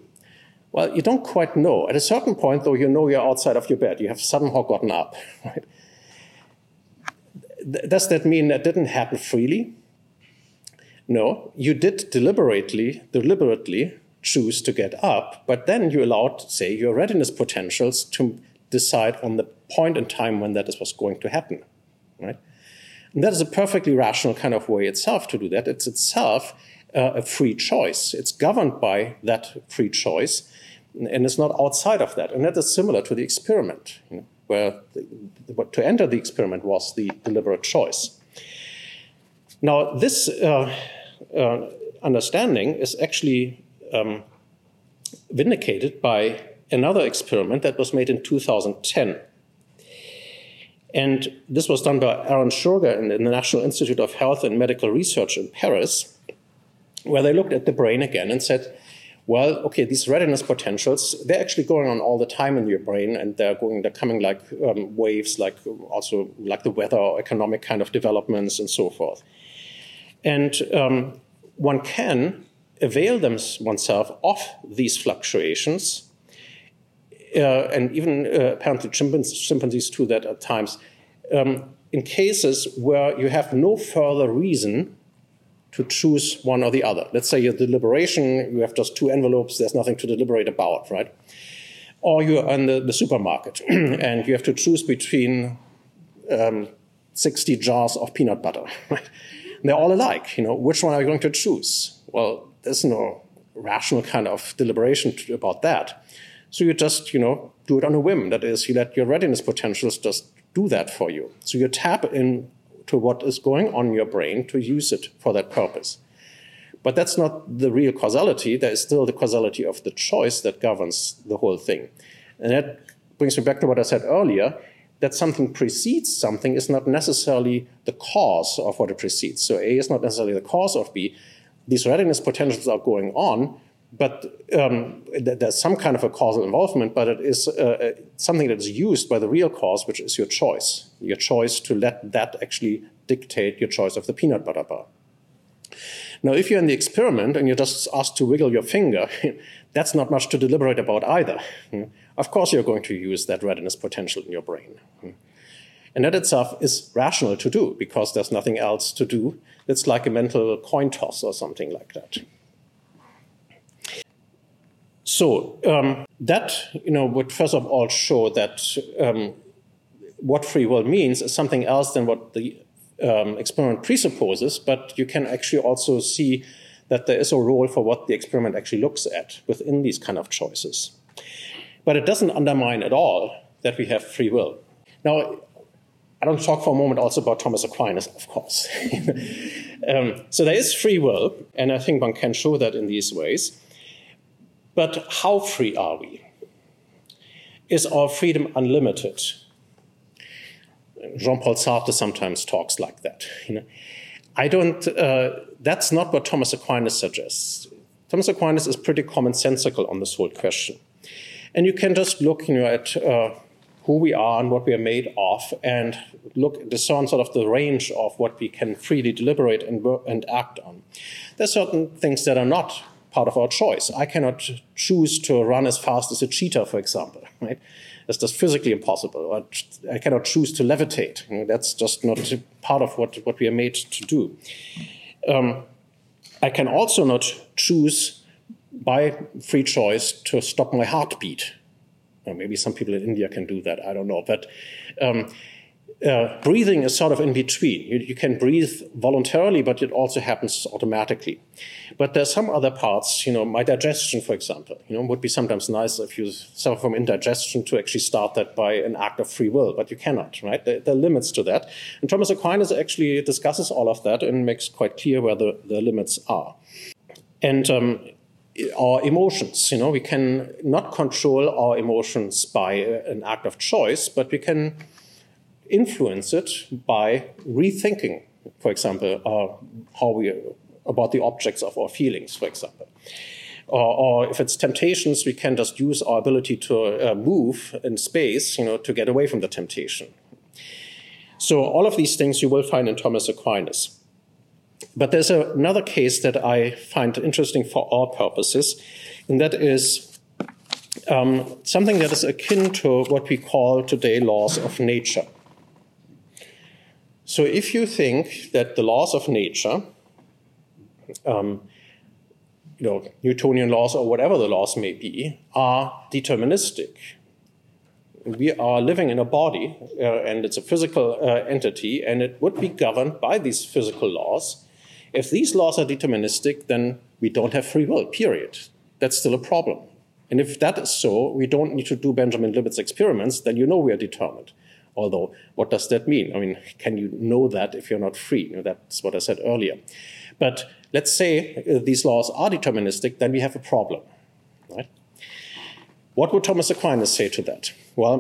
Well, you don't quite know. At a certain point, though, you know you're outside of your bed. You have somehow gotten up, right? Th- does that mean that didn't happen freely? No, you did deliberately, deliberately choose to get up, but then you allowed, say, your readiness potentials to decide on the point in time when that was going to happen, right? And that is a perfectly rational kind of way itself to do that. It's itself uh, a free choice. It's governed by that free choice, and it's not outside of that. And that is similar to the experiment, you know, where the, the, to enter the experiment was the deliberate choice. Now, this uh, uh, understanding is actually um, vindicated by another experiment that was made in two thousand ten. And this was done by Aaron Schurger in the National Institute of Health and Medical Research in Paris, where they looked at the brain again and said, well, okay, these readiness potentials, they're actually going on all the time in your brain, and they're going, they're coming like um, waves, like also like the weather or economic kind of developments and so forth. And um, one can avail them, oneself of these fluctuations. Uh, and even uh, apparently chimpanzees, chimpanzees do that at times, um, in cases where you have no further reason to choose one or the other. Let's say your deliberation, you have just two envelopes, there's nothing to deliberate about, right? Or you're in the, the supermarket and you have to choose between um, sixty jars of peanut butter, right? And they're all alike, you know, which one are you going to choose? Well, there's no rational kind of deliberation to, about that. So you just, you know, do it on a whim. That is, you let your readiness potentials just do that for you. So you tap into what is going on in your brain to use it for that purpose. But that's not the real causality. There is still the causality of the choice that governs the whole thing. And that brings me back to what I said earlier. that something precedes something is not necessarily the cause of what it precedes. So A is not necessarily the cause of B. These readiness potentials are going on, but um, there's some kind of a causal involvement, but it is uh, something that is used by the real cause, which is your choice. Your choice to let that actually dictate your choice of the peanut butter bar. Now, if you're in the experiment and you're just asked to wiggle your finger, that's not much to deliberate about either. Of course, you're going to use that readiness potential in your brain. And that itself is rational to do because there's nothing else to do. It's like a mental coin toss or something like that. So um, that, you know, would first of all show that um, what free will means is something else than what the Um, experiment presupposes, but you can actually also see that there is a role for what the experiment actually looks at within these kind of choices. But it doesn't undermine at all that we have free will. Now, I don't talk for a moment also about Thomas Aquinas, of course. um, so there is free will, and I think one can show that in these ways. But how free are we? Is our freedom unlimited? Jean-Paul Sartre sometimes talks like that. You know, I don't, uh, that's not what Thomas Aquinas suggests. Thomas Aquinas is pretty commonsensical on this whole question. And you can just look, you know, at uh, who we are and what we are made of and look, discern sort of the range of what we can freely deliberate and, and act on. There are certain things that are not part of our choice. I cannot choose to run as fast as a cheetah, for example, right? That's just physically impossible. I cannot choose to levitate. You know, that's just not part of what, what we are made to do. Um, I can also not choose by free choice to stop my heartbeat. Or maybe some people in India can do that. I don't know. But um, uh, breathing is sort of in between. You, you can breathe voluntarily, but it also happens automatically. But there's some other parts, you know, my digestion, for example, you know, would be sometimes nice if you suffer from indigestion to actually start that by an act of free will, but you cannot, right? There, there are limits to that. And Thomas Aquinas actually discusses all of that and makes quite clear where the, the limits are. And um, our emotions, you know, we can not control our emotions by an act of choice, but we can influence it by rethinking, for example, uh, how we... about the objects of our feelings, for example. Or, or if it's temptations, we can just use our ability to uh, move in space, you know, to get away from the temptation. So all of these things you will find in Thomas Aquinas. But there's a, another case that I find interesting for our purposes, and that is um, something that is akin to what we call today laws of nature. So if you think that the laws of nature, Um, you know, Newtonian laws or whatever the laws may be, are deterministic. We are living in a body, uh, and it's a physical uh, entity, and it would be governed by these physical laws. If these laws are deterministic, then we don't have free will, period. That's still a problem. And if that is so, we don't need to do Benjamin Libet's experiments, then you know we are determined. Although, what does that mean? I mean, can you know that if you're not free? You know, that's what I said earlier. But let's say uh, these laws are deterministic, then we have a problem, right? What would Thomas Aquinas say to that? Well,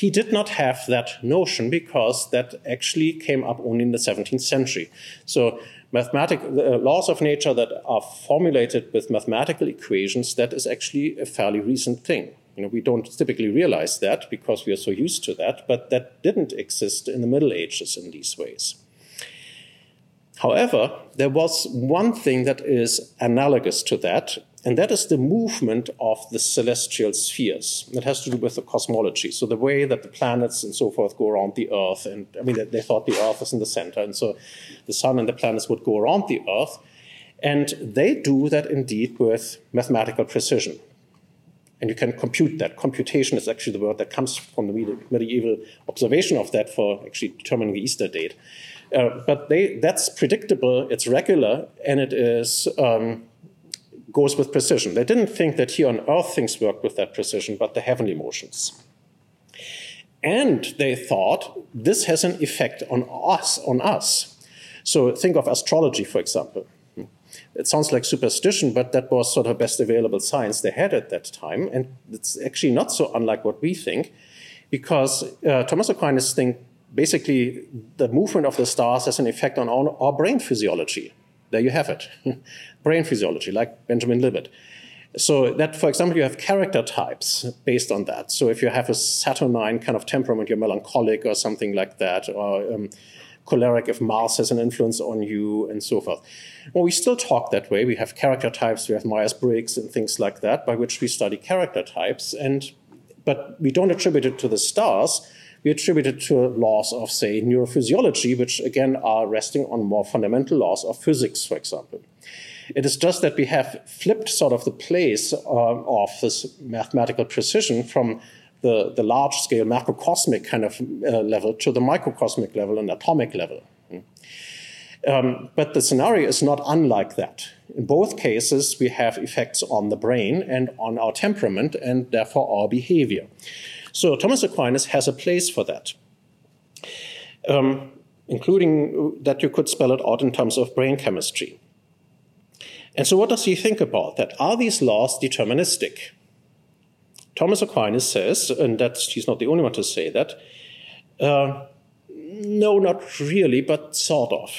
he did not have that notion because that actually came up only in the seventeenth century. So mathematical uh, laws of nature that are formulated with mathematical equations, that is actually a fairly recent thing. You know, we don't typically realize that because we are so used to that, but that didn't exist in the Middle Ages in these ways. However, there was one thing that is analogous to that, and that is the movement of the celestial spheres. It has to do with the cosmology, so the way that the planets and so forth go around the Earth. And I mean, they thought the Earth was in the center, and so the sun and the planets would go around the Earth. And they do that indeed with mathematical precision. And you can compute that. Computation is actually the word that comes from the medieval observation of that for actually determining the Easter date. Uh, but they, that's predictable, it's regular, and it is um, goes with precision. They didn't think that here on Earth things worked with that precision, but the heavenly motions. And they thought this has an effect on us. On us. So think of astrology, for example. It sounds like superstition, but that was sort of best available science they had at that time. And it's actually not so unlike what we think. because uh, Thomas Aquinas thinks basically the movement of the stars has an effect on our, our brain physiology. There you have it, brain physiology, like Benjamin Libet. So that, for example, you have character types based on that. So if you have a Saturnine kind of temperament, you're melancholic or something like that, or um, choleric if Mars has an influence on you, and so forth. Well, we still talk that way. We have character types, we have Myers-Briggs and things like that, by which we study character types, and but we don't attribute it to the stars. We attribute it to laws of, say, neurophysiology, which again are resting on more fundamental laws of physics, for example. It is just that we have flipped sort of the place um, of this mathematical precision from the, the large-scale macrocosmic kind of uh, level to the microcosmic level and atomic level. Um, but the scenario is not unlike that. In both cases, we have effects on the brain and on our temperament and therefore our behavior. So Thomas Aquinas has a place for that, um, including that you could spell it out in terms of brain chemistry. And so what does he think about that? Are these laws deterministic? Thomas Aquinas says, and that's, he's not the only one to say that, uh, no, not really, but sort of.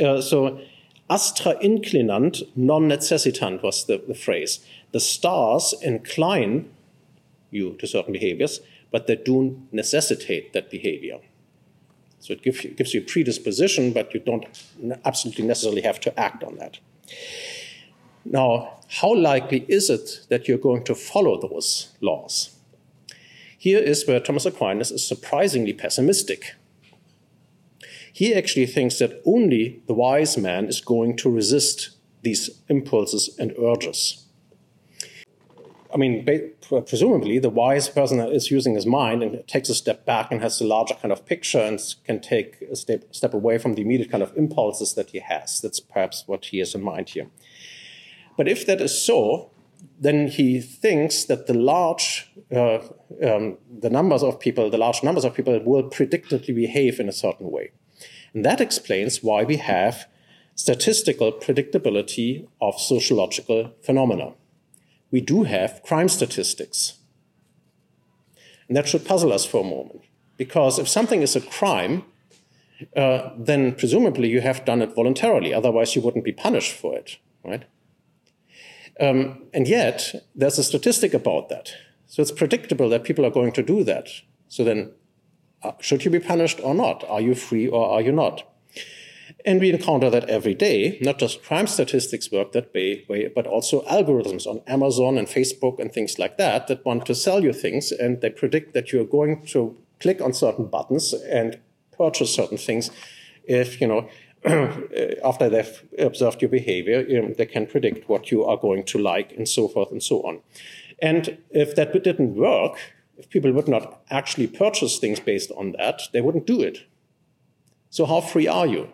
Uh, so astra inclinant non necessitant was the, the phrase. The stars incline you to certain behaviors, but they do necessitate that behavior. So it gives you, gives you a predisposition, but you don't absolutely necessarily have to act on that. Now, how likely is it that you're going to follow those laws? Here is where Thomas Aquinas is surprisingly pessimistic. He actually thinks that only the wise man is going to resist these impulses and urges. I mean, presumably, the wise person is using his mind and takes a step back and has a larger kind of picture and can take a step, step away from the immediate kind of impulses that he has. That's perhaps what he has in mind here. But if that is so, then he thinks that the large, uh, um, the numbers of people, the large numbers of people will predictably behave in a certain way. And that explains why we have statistical predictability of sociological phenomena. We do have crime statistics. And that should puzzle us for a moment. Because if something is a crime, uh, then presumably you have done it voluntarily. Otherwise, you wouldn't be punished for it, right? Um, and yet, there's a statistic about that. So it's predictable that people are going to do that. So then, uh, should you be punished or not? Are you free or are you not? And we encounter that every day. Not just crime statistics work that way, but also algorithms on Amazon and Facebook and things like that that want to sell you things, and they predict that you're going to click on certain buttons and purchase certain things if, you know, after they've observed your behavior, you know, they can predict what you are going to like and so forth and so on. And if that didn't work, if people would not actually purchase things based on that, they wouldn't do it. So how free are you?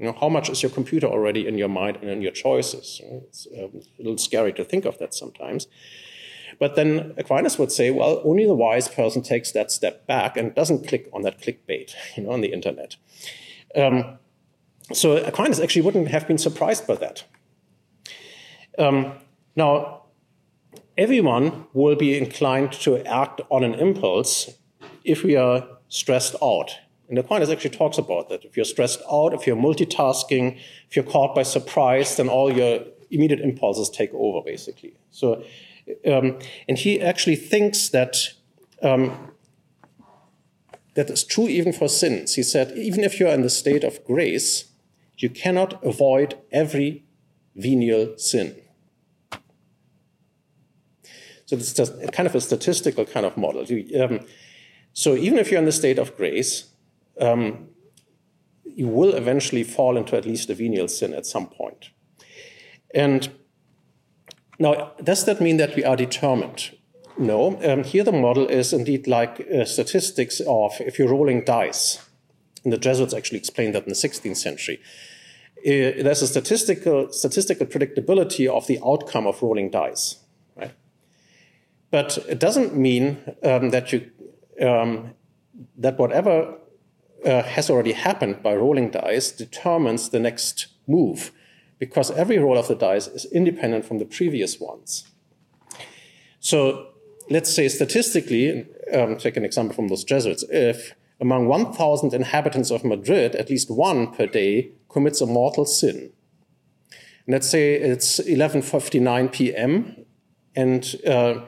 You know, how much is your computer already in your mind and in your choices? It's a little scary to think of that sometimes. But then Aquinas would say, well, only the wise person takes that step back and doesn't click on that clickbait, you know, on the internet. Um, so Aquinas actually wouldn't have been surprised by that. Um, now, everyone will be inclined to act on an impulse if we are stressed out. And Aquinas actually talks about that. If you're stressed out, if you're multitasking, if you're caught by surprise, then all your immediate impulses take over, basically. So, um, and he actually thinks that um, that is true even for sins. He said, even if you're in the state of grace, you cannot avoid every venial sin. So this is just kind of a statistical kind of model. You, um, so even if you're in the state of grace, Um, you will eventually fall into at least a venial sin at some point. And now, does that mean that we are determined? No. Um, here the model is indeed like uh, statistics of if you're rolling dice. And the Jesuits actually explained that in the sixteenth century. Uh, there's a statistical, statistical predictability of the outcome of rolling dice. Right? But it doesn't mean um, that you um, that whatever Uh, has already happened by rolling dice determines the next move, because every roll of the dice is independent from the previous ones. So let's say statistically, um, take an example from those Jesuits. If among one thousand inhabitants of Madrid, at least one per day commits a mortal sin, and let's say it's eleven fifty-nine p m, and uh,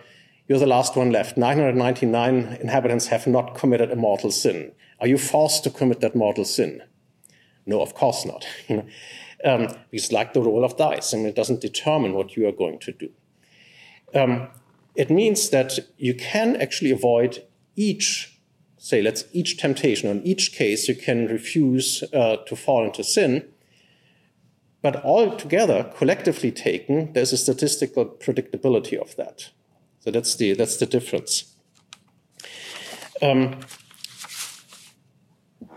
you're the last one left. nine hundred ninety-nine inhabitants have not committed a mortal sin. Are you forced to commit that mortal sin? No, of course not. um, it's like the roll of dice, and it doesn't determine what you are going to do. Um, it means that you can actually avoid each, say, let's each temptation. In each case, you can refuse uh, to fall into sin. But all together, collectively taken, there's a statistical predictability of that. So that's the, that's the difference. Um,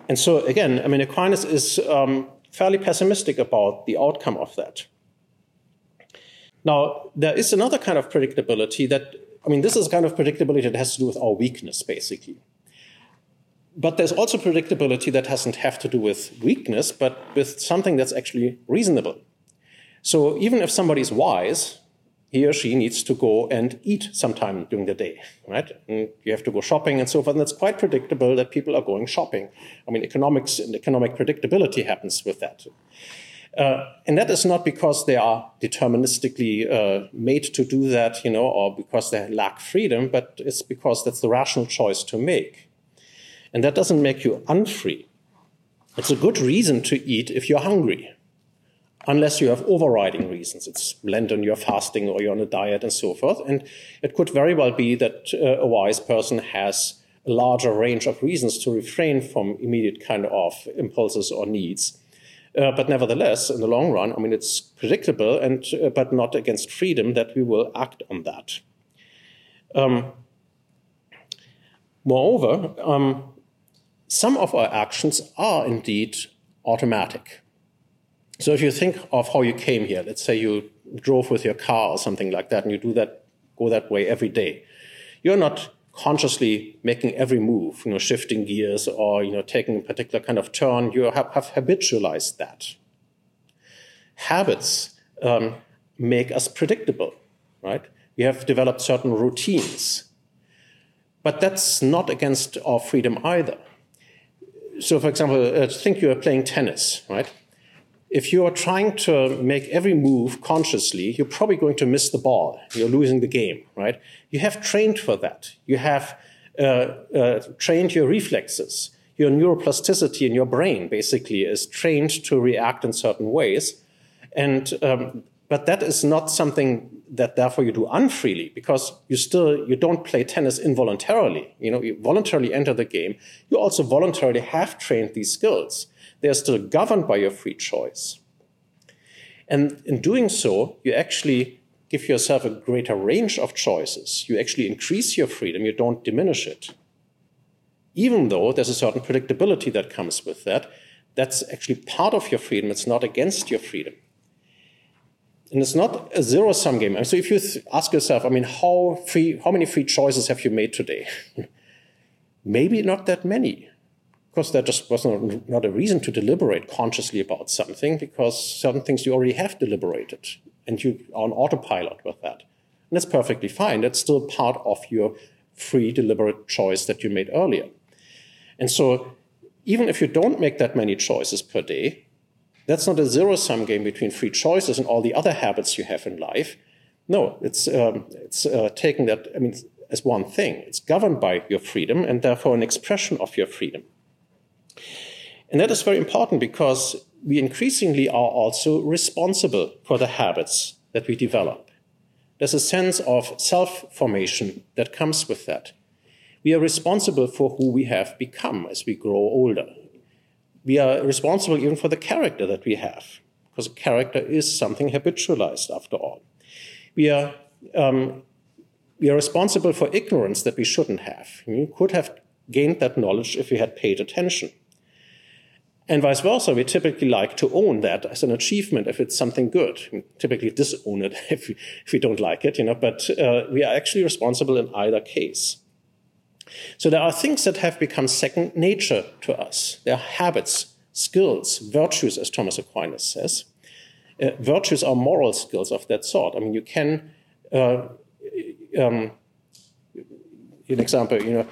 and so again, I mean, Aquinas is um, fairly pessimistic about the outcome of that. Now, there is another kind of predictability that, I mean, this is a kind of predictability that has to do with our weakness, basically. But there's also predictability that doesn't have to do with weakness, but with something that's actually reasonable. So even if somebody's wise, he or she needs to go and eat sometime during the day, right? And you have to go shopping and so forth, and it's quite predictable that people are going shopping. I mean, economics and economic predictability happens with that. Uh, and that is not because they are deterministically uh, made to do that, you know, or because they lack freedom, but it's because that's the rational choice to make. And that doesn't make you unfree. It's a good reason to eat if you're hungry, unless you have overriding reasons. It's lent on your fasting or you're on a diet and so forth. And it could very well be that uh, a wise person has a larger range of reasons to refrain from immediate kind of impulses or needs. Uh, but nevertheless, in the long run, I mean, it's predictable, and uh, but not against freedom, that we will act on that. Um, moreover, um, some of our actions are indeed automatic. So if you think of how you came here, let's say you drove with your car or something like that, and you do that, go that way every day. You're not consciously making every move, you know, shifting gears or, you know, taking a particular kind of turn. You have, have habitualized that. Habits um, make us predictable, right? We have developed certain routines. But that's not against our freedom either. So, for example, uh, think you are playing tennis, right? If you are trying to make every move consciously, you're probably going to miss the ball. You're losing the game, right? You have trained for that. You have uh, uh, trained your reflexes. Your neuroplasticity in your brain, basically, is trained to react in certain ways. And um, but that is not something that, therefore, you do unfreely, because you still, you don't play tennis involuntarily. You know, you voluntarily enter the game. You also voluntarily have trained these skills. They are still governed by your free choice. And in doing so, you actually give yourself a greater range of choices. You actually increase your freedom. You don't diminish it. Even though there's a certain predictability that comes with that, that's actually part of your freedom. It's not against your freedom. And it's not a zero-sum game. So if you ask yourself, I mean, how free, how many free choices have you made today? Maybe not that many, because there just was not, not a reason to deliberate consciously about something, because certain things you already have deliberated, and you are on autopilot with that. And that's perfectly fine. That's still part of your free, deliberate choice that you made earlier. And so even if you don't make that many choices per day, that's not a zero-sum game between free choices and all the other habits you have in life. No, it's um, it's uh, taking that, I mean, as one thing. It's governed by your freedom, and therefore an expression of your freedom. And that is very important, because we increasingly are also responsible for the habits that we develop. There's a sense of self-formation that comes with that. We are responsible for who we have become as we grow older. We are responsible even for the character that we have, because character is something habitualized, after all. We are, um, we are responsible for ignorance that we shouldn't have. We could have gained that knowledge if we had paid attention. And vice versa, we typically like to own that as an achievement if it's something good. We typically disown it if we, if we don't like it, you know, but uh, we are actually responsible in either case. So there are things that have become second nature to us. They are habits, skills, virtues, as Thomas Aquinas says. Uh, virtues are moral skills of that sort. I mean, you can uh, um, an example, you know,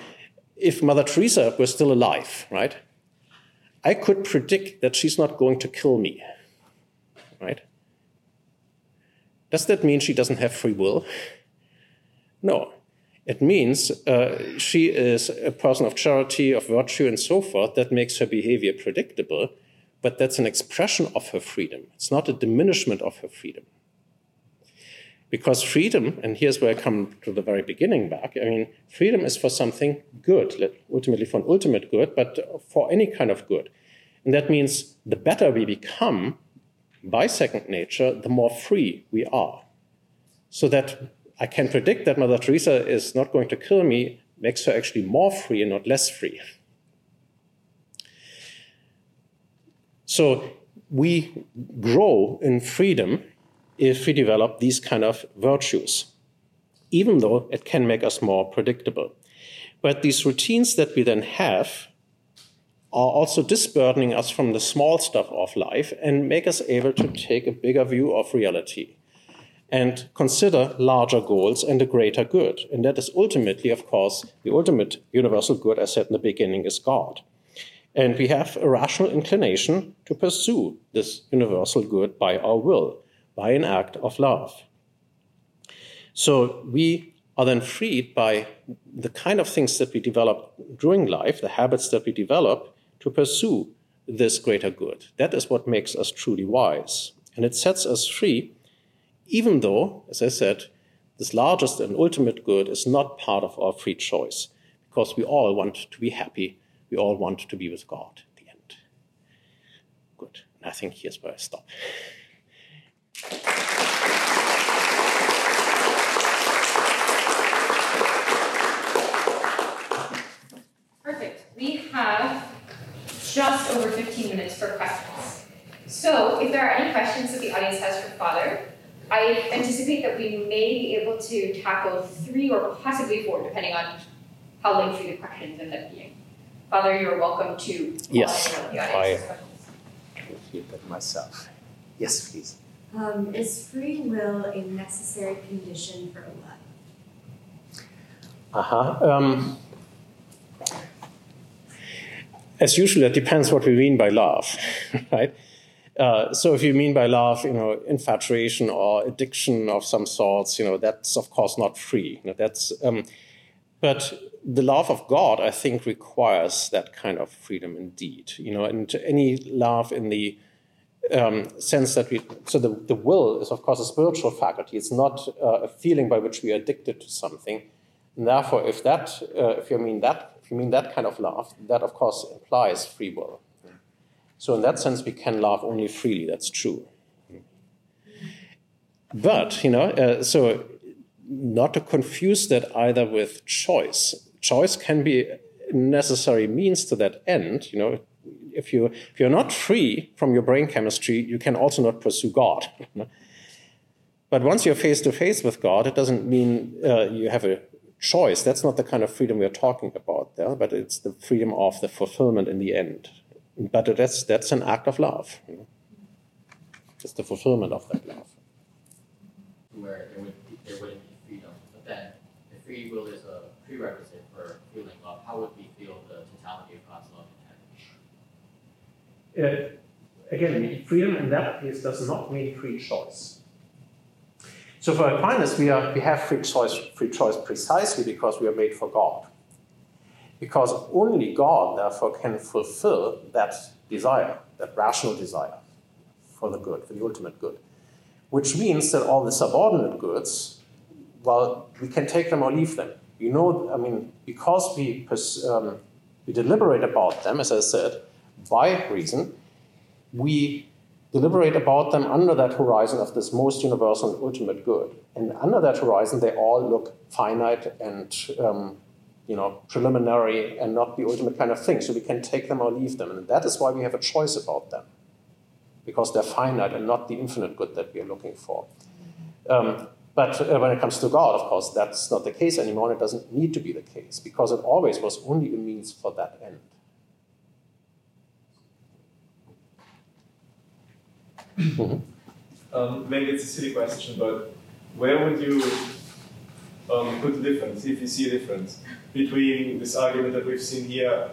if Mother Teresa were still alive, right, I could predict that she's not going to kill me, right? Does that mean she doesn't have free will? No. It means uh, she is a person of charity, of virtue, and so forth. That makes her behavior predictable, but that's an expression of her freedom. It's not a diminishment of her freedom. Because freedom, and here's where I come to the very beginning back, I mean, freedom is for something good, ultimately for an ultimate good, but for any kind of good. And that means the better we become by second nature, the more free we are. So that I can predict that Mother Teresa is not going to kill me makes her actually more free and not less free. So we grow in freedom if we develop these kind of virtues, even though it can make us more predictable. But these routines that we then have are also disburdening us from the small stuff of life and make us able to take a bigger view of reality and consider larger goals and a greater good. And that is ultimately, of course, the ultimate universal good, as I said in the beginning, is God. And we have a rational inclination to pursue this universal good by our will, by an act of love. So we are then freed by the kind of things that we develop during life, the habits that we develop, to pursue this greater good. That is what makes us truly wise. And it sets us free, even though, as I said, this largest and ultimate good is not part of our free choice, because we all want to be happy. We all want to be with God at the end. Good. And I think here's where I stop. Perfect. We have just over fifteen minutes for questions. So if there are any questions that the audience has for Father, I anticipate that we may be able to tackle three or possibly four, depending on how lengthy the questions end up being. Father, you're welcome to yes. The audience. I feel that myself. Yes, please. Um, is free will a necessary condition for love? Uh-huh. Um, as usual, it depends what we mean by love, right? Uh, so if you mean by love, you know, infatuation or addiction of some sorts, you know, that's of course not free. You know, that's, um, but the love of God, I think, requires that kind of freedom indeed. You know, and any love in the Um, sense that we, so the, the will is of course a spiritual faculty. It's not uh, a feeling by which we are addicted to something. And therefore, if that, uh, if you mean that, if you mean that kind of love, that of course implies free will. So in that sense, we can love only freely. That's true. But you know, uh, so not to confuse that either with choice. Choice can be a necessary means to that end. You know. If, you, if you're not free from your brain chemistry, you can also not pursue God. But once you're face-to-face with God, it doesn't mean uh, you have a choice. That's not the kind of freedom we're talking about there, but it's the freedom of the fulfillment in the end. But that's, that's an act of love. You know? It's the fulfillment of that love. Where it would, there wouldn't be freedom, but then if free will is a prerequisite for feeling love, how would we feel the totality of God's love? Uh, again, freedom in that case does not mean free choice. So for Aquinas, we, are, we have free choice, free choice precisely because we are made for God. Because only God, therefore, can fulfill that desire, that rational desire for the good, for the ultimate good. Which means that all the subordinate goods, well, we can take them or leave them. You know, I mean, because we, um, we deliberate about them, as I said, by reason, we deliberate about them under that horizon of this most universal and ultimate good. And under that horizon, they all look finite and um, you know, preliminary and not the ultimate kind of thing. So we can take them or leave them. And that is why we have a choice about them, because they're finite and not the infinite good that we are looking for. Um, but uh, when it comes to God, of course, that's not the case anymore. And it doesn't need to be the case, because it always was only a means for that end. Mm-hmm. um, maybe it's a silly question, but where would you um, put the difference, if you see a difference, between this argument that we've seen here,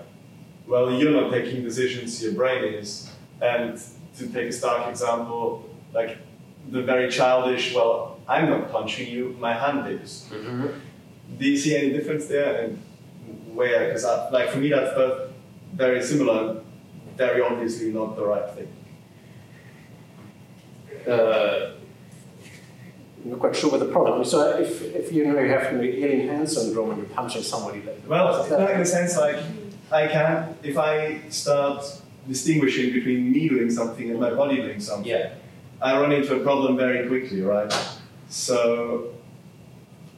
well, you're not taking decisions, your brain is, and to take a stark example, like the very childish, well, I'm not punching you, my hand is. Mm-hmm. Do you see any difference there? And where? Because like for me, that's both very similar, very obviously not the right thing. Uh, I'm not quite sure what the problem is. So if, if you know you have an alien hand syndrome and you're punching somebody like that. Well, it's like in the sense like, I can, if I start distinguishing between me doing something and my body doing something, yeah. I run into a problem very quickly, right? So,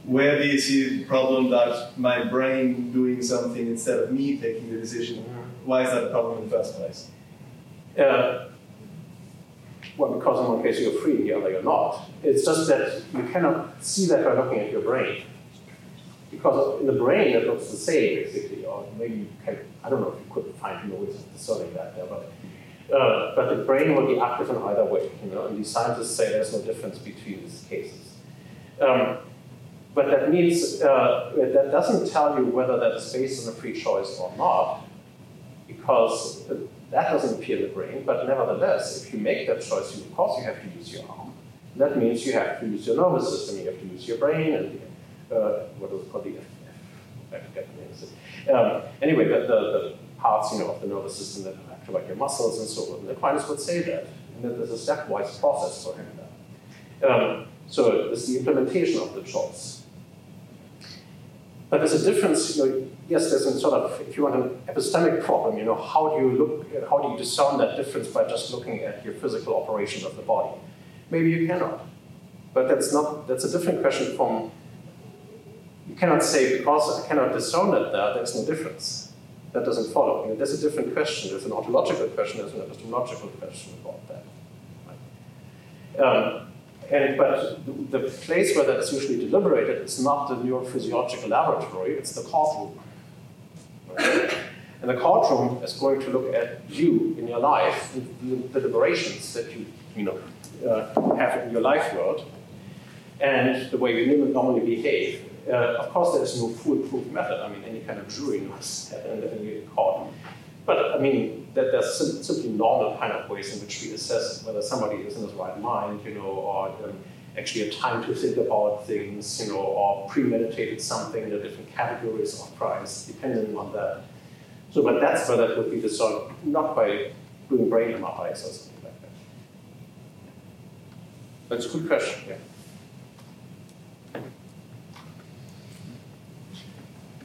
where do you see the problem that my brain doing something instead of me taking the decision? Why is that a problem in the first place? Uh, well, because in one case you're free and the other you're not. It's just that you cannot see that by looking at your brain. Because in the brain it looks the same, basically, or maybe you can, I don't know if you could find no ways of discerning that there, but uh, but the brain will be active in either way, you know, and these scientists say there's no difference between these cases. Um, but that means, uh, that doesn't tell you whether that is based on a free choice or not, because that doesn't appear in the brain, but nevertheless, if you make that choice, you, of course you have to use your arm. That means you have to use your nervous system, you have to use your brain, and Uh, what was called the I forget the name of it. Um, anyway, the, the, the parts, you know, of the nervous system that activate your muscles and so on. And Aquinas would say that, and that there's a stepwise process for him there. Um, so it's the implementation of the choice. But there's a difference, you know, yes, there's a sort of, if you want an epistemic problem, you know, how do you look, how do you discern that difference by just looking at your physical operations of the body? Maybe you cannot. But that's not, that's a different question from, you cannot say, because I cannot discern that there, there's no difference. That doesn't follow. You know, there's a different question. There's an ontological question. There's an epistemological question about that. Right. Um, and, but the, the place where that is usually deliberated is not the neurophysiological laboratory. It's the courtroom. Right. And the courtroom is going to look at you in your life, and the deliberations that you, you know, uh, have in your life world, and the way you normally behave. Uh, of course, there is no foolproof method. I mean, any kind of jury knows that in the court. But I mean, that there's sim simply normal kind of ways in which we assess whether somebody is in his right mind, you know, or um, actually a time to think about things, you know, or premeditated something in the different categories of crimes, depending on that. So, but that's where that would be discerned, not by doing brain M R Is or something like that. That's a good question. Yeah.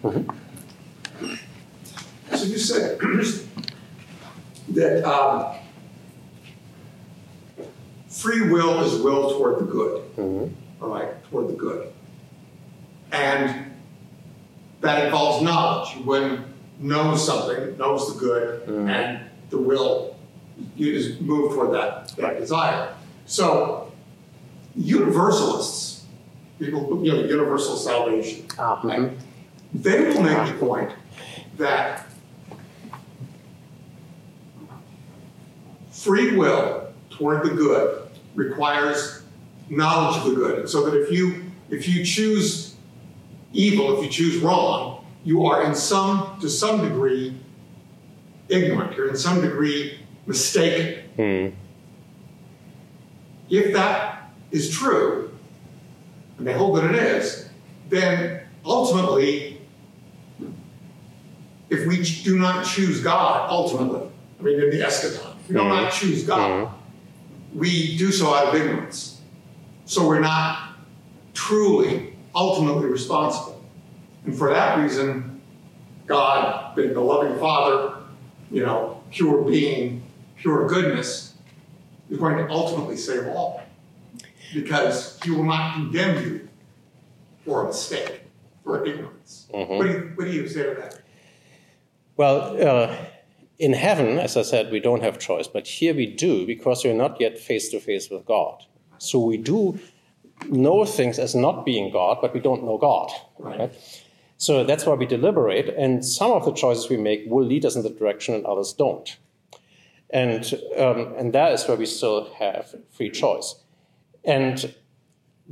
Mm-hmm. So you said that um, free will is will toward the good, mm-hmm. all right, toward the good. And that involves knowledge. One knows something, knows the good, mm-hmm. and the will is moved toward that, that right. desire. So universalists, people, you know, universal salvation, ah, right? Mm-hmm. They will make the point that free will toward the good requires knowledge of the good. So that if you, if you choose evil, if you choose wrong, you are in some, to some degree, ignorant. You're in some degree mistaken. Mm. If that is true, and they hold that it is, then ultimately, if we do not choose God, ultimately, I mean in the eschaton, if we do not choose God, we do so out of ignorance. So we're not truly, ultimately responsible. And for that reason, God, being the loving Father, you know, pure being, pure goodness, is going to ultimately save all. Because he will not condemn you for a mistake, for ignorance. Mm-hmm. What do you, what do you say to that? Well, uh, in heaven, as I said, we don't have choice, but here we do, because we're not yet face-to-face with God. So we do know things as not being God, but we don't know God. Right. Right? So that's why we deliberate, and some of the choices we make will lead us in the direction and others don't. And, um, and that is where we still have free choice. And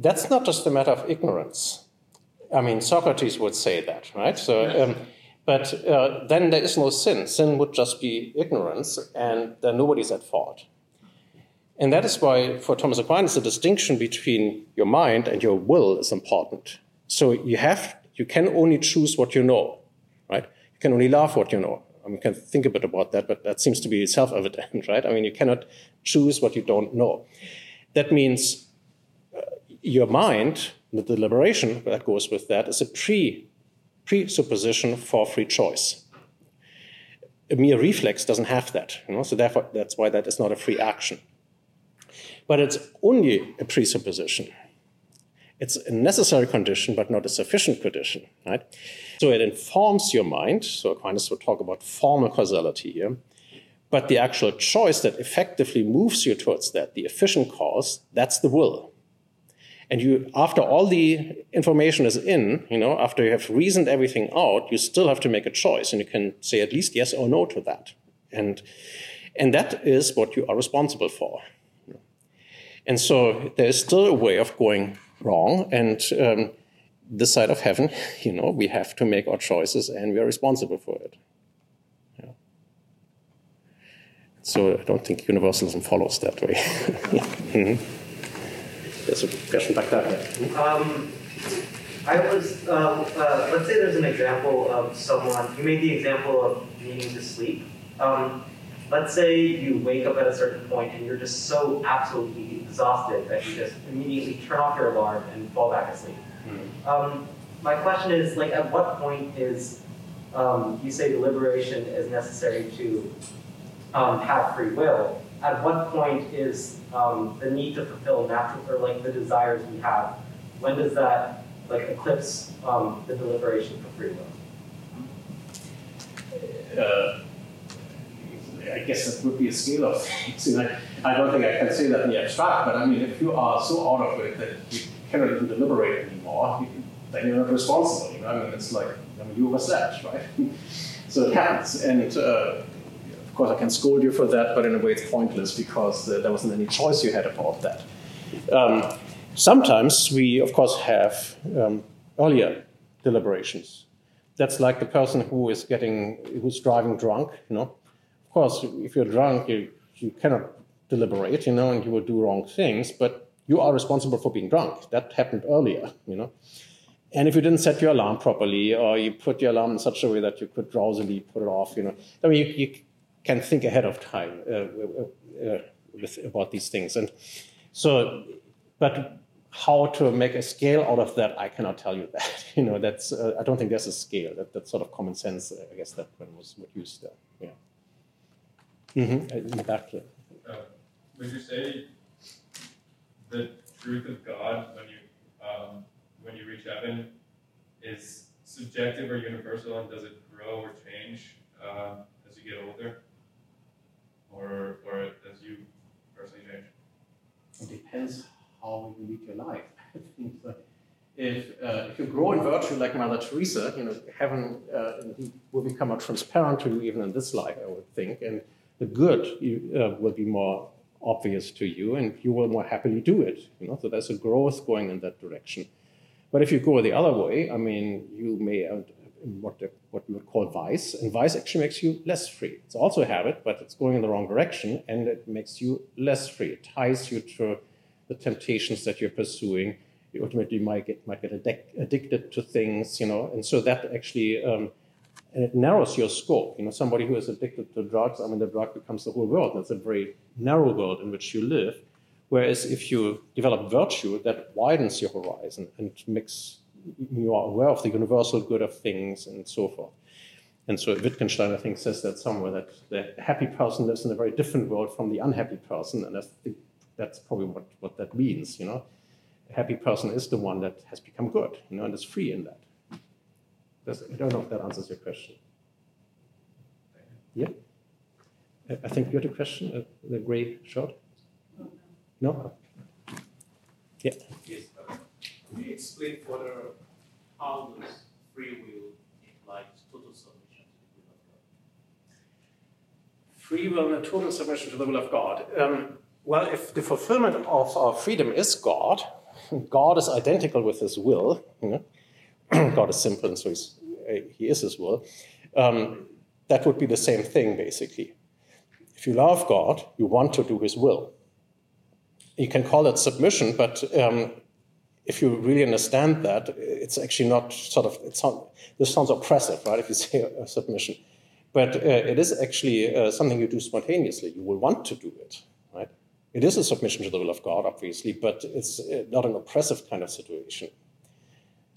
that's not just a matter of ignorance. I mean, Socrates would say that, right? So, um, but uh, then there is no sin. Sin would just be ignorance, and then nobody's at fault. And that is why, for Thomas Aquinas, the distinction between your mind and your will is important. So you have, you can only choose what you know, right? You can only love what you know. I mean, you can think a bit about that, but that seems to be self-evident, right? I mean, you cannot choose what you don't know. That means uh, your mind, the deliberation that goes with that, is a pre, presupposition for free choice. A mere reflex doesn't have that, you know? So therefore, that's why that is not a free action. But it's only a presupposition. It's a necessary condition, but not a sufficient condition, right? So it informs your mind. So Aquinas will talk about formal causality here. But the actual choice that effectively moves you towards that, the efficient cause, that's the will. And you, after all the information is in, you know, after you have reasoned everything out, you still have to make a choice. And you can say at least yes or no to that. And, and that is what you are responsible for. And so there is still a way of going wrong, and um, this side of heaven, you know, we have to make our choices, and we are responsible for it. Yeah. So I don't think universalism follows that way. mm-hmm. There's a question back there. Um, I was, uh, uh, let's say there's an example of someone, you made the example of needing to sleep. Um, Let's say you wake up at a certain point and you're just so absolutely exhausted that you just immediately turn off your alarm and fall back asleep. Mm-hmm. um, my question is, like, at what point is, um, you say deliberation is necessary to um, have free will, at what point is um, the need to fulfill natural, or like the desires we have, when does that like eclipse um, the deliberation for free will? Uh, I guess it would be a scale of things. You know, I don't think I can say that in the abstract, but I mean, if you are so out of it that you cannot even deliberate anymore, you can, then you're not responsible. You know? I mean, it's like, I mean, you overslept, right? So it happens. And uh, of course, I can scold you for that, but in a way, it's pointless because uh, there wasn't any choice you had about that. Um, sometimes we, of course, have um, earlier deliberations. That's like the person who is getting, who's driving drunk, you know? Of course, if you're drunk, you, you cannot deliberate, you know, and you will do wrong things, but you are responsible for being drunk. That happened earlier, you know. And if you didn't set your alarm properly, or you put your alarm in such a way that you could drowsily put it off, you know. I mean, you, you can think ahead of time uh, uh, with, about these things. And so, but how to make a scale out of that, I cannot tell you that. You know, that's, uh, I don't think there's a scale. That, that's sort of common sense, I guess, that one was used there, yeah. Mm-hmm. Exactly. Uh, would you say the truth of God, when you um, when you reach heaven, is subjective or universal, and does it grow or change uh, as you get older, or or as you personally change? It depends how you lead your life. I think so. If uh, if you grow in virtue like Mother Teresa, you know, heaven uh, will become more transparent to you even in this life, I would think, and the good you, uh, will be more obvious to you, and you will more happily do it. You know, so there's a growth going in that direction. But if you go the other way, I mean, you may end in what the, what we would call vice, and vice actually makes you less free. It's also a habit, but it's going in the wrong direction, and it makes you less free. It ties you to the temptations that you're pursuing. You ultimately might get might get addic- addicted to things, you know, and so that actually. Um, And it narrows your scope. You know, somebody who is addicted to drugs, I mean, the drug becomes the whole world. That's a very narrow world in which you live. Whereas if you develop virtue, that widens your horizon and makes you are aware of the universal good of things and so forth. And so Wittgenstein, I think, says that somewhere, that the happy person lives in a very different world from the unhappy person. And I think that's probably what, what that means, you know. A happy person is the one that has become good, you know, and is free in that. That's, I don't know if that answers your question. Yeah? I, I think you had a question, uh, the gray shirt? No? Yeah? Yes. Uh, can you explain further how does free will implies total submission to the will of God? Free will and total submission to the will of God. Um, well, if the fulfillment of our freedom is God, God is identical with his will, you know, God is simple, and so he's, he is his will. Um, that would be the same thing, basically. If you love God, you want to do his will. You can call it submission, but um, if you really understand that, it's actually not sort of, it sound, this sounds oppressive, right, if you say uh, submission. But uh, it is actually uh, something you do spontaneously. You will want to do it, right? It is a submission to the will of God, obviously, but it's not an oppressive kind of situation.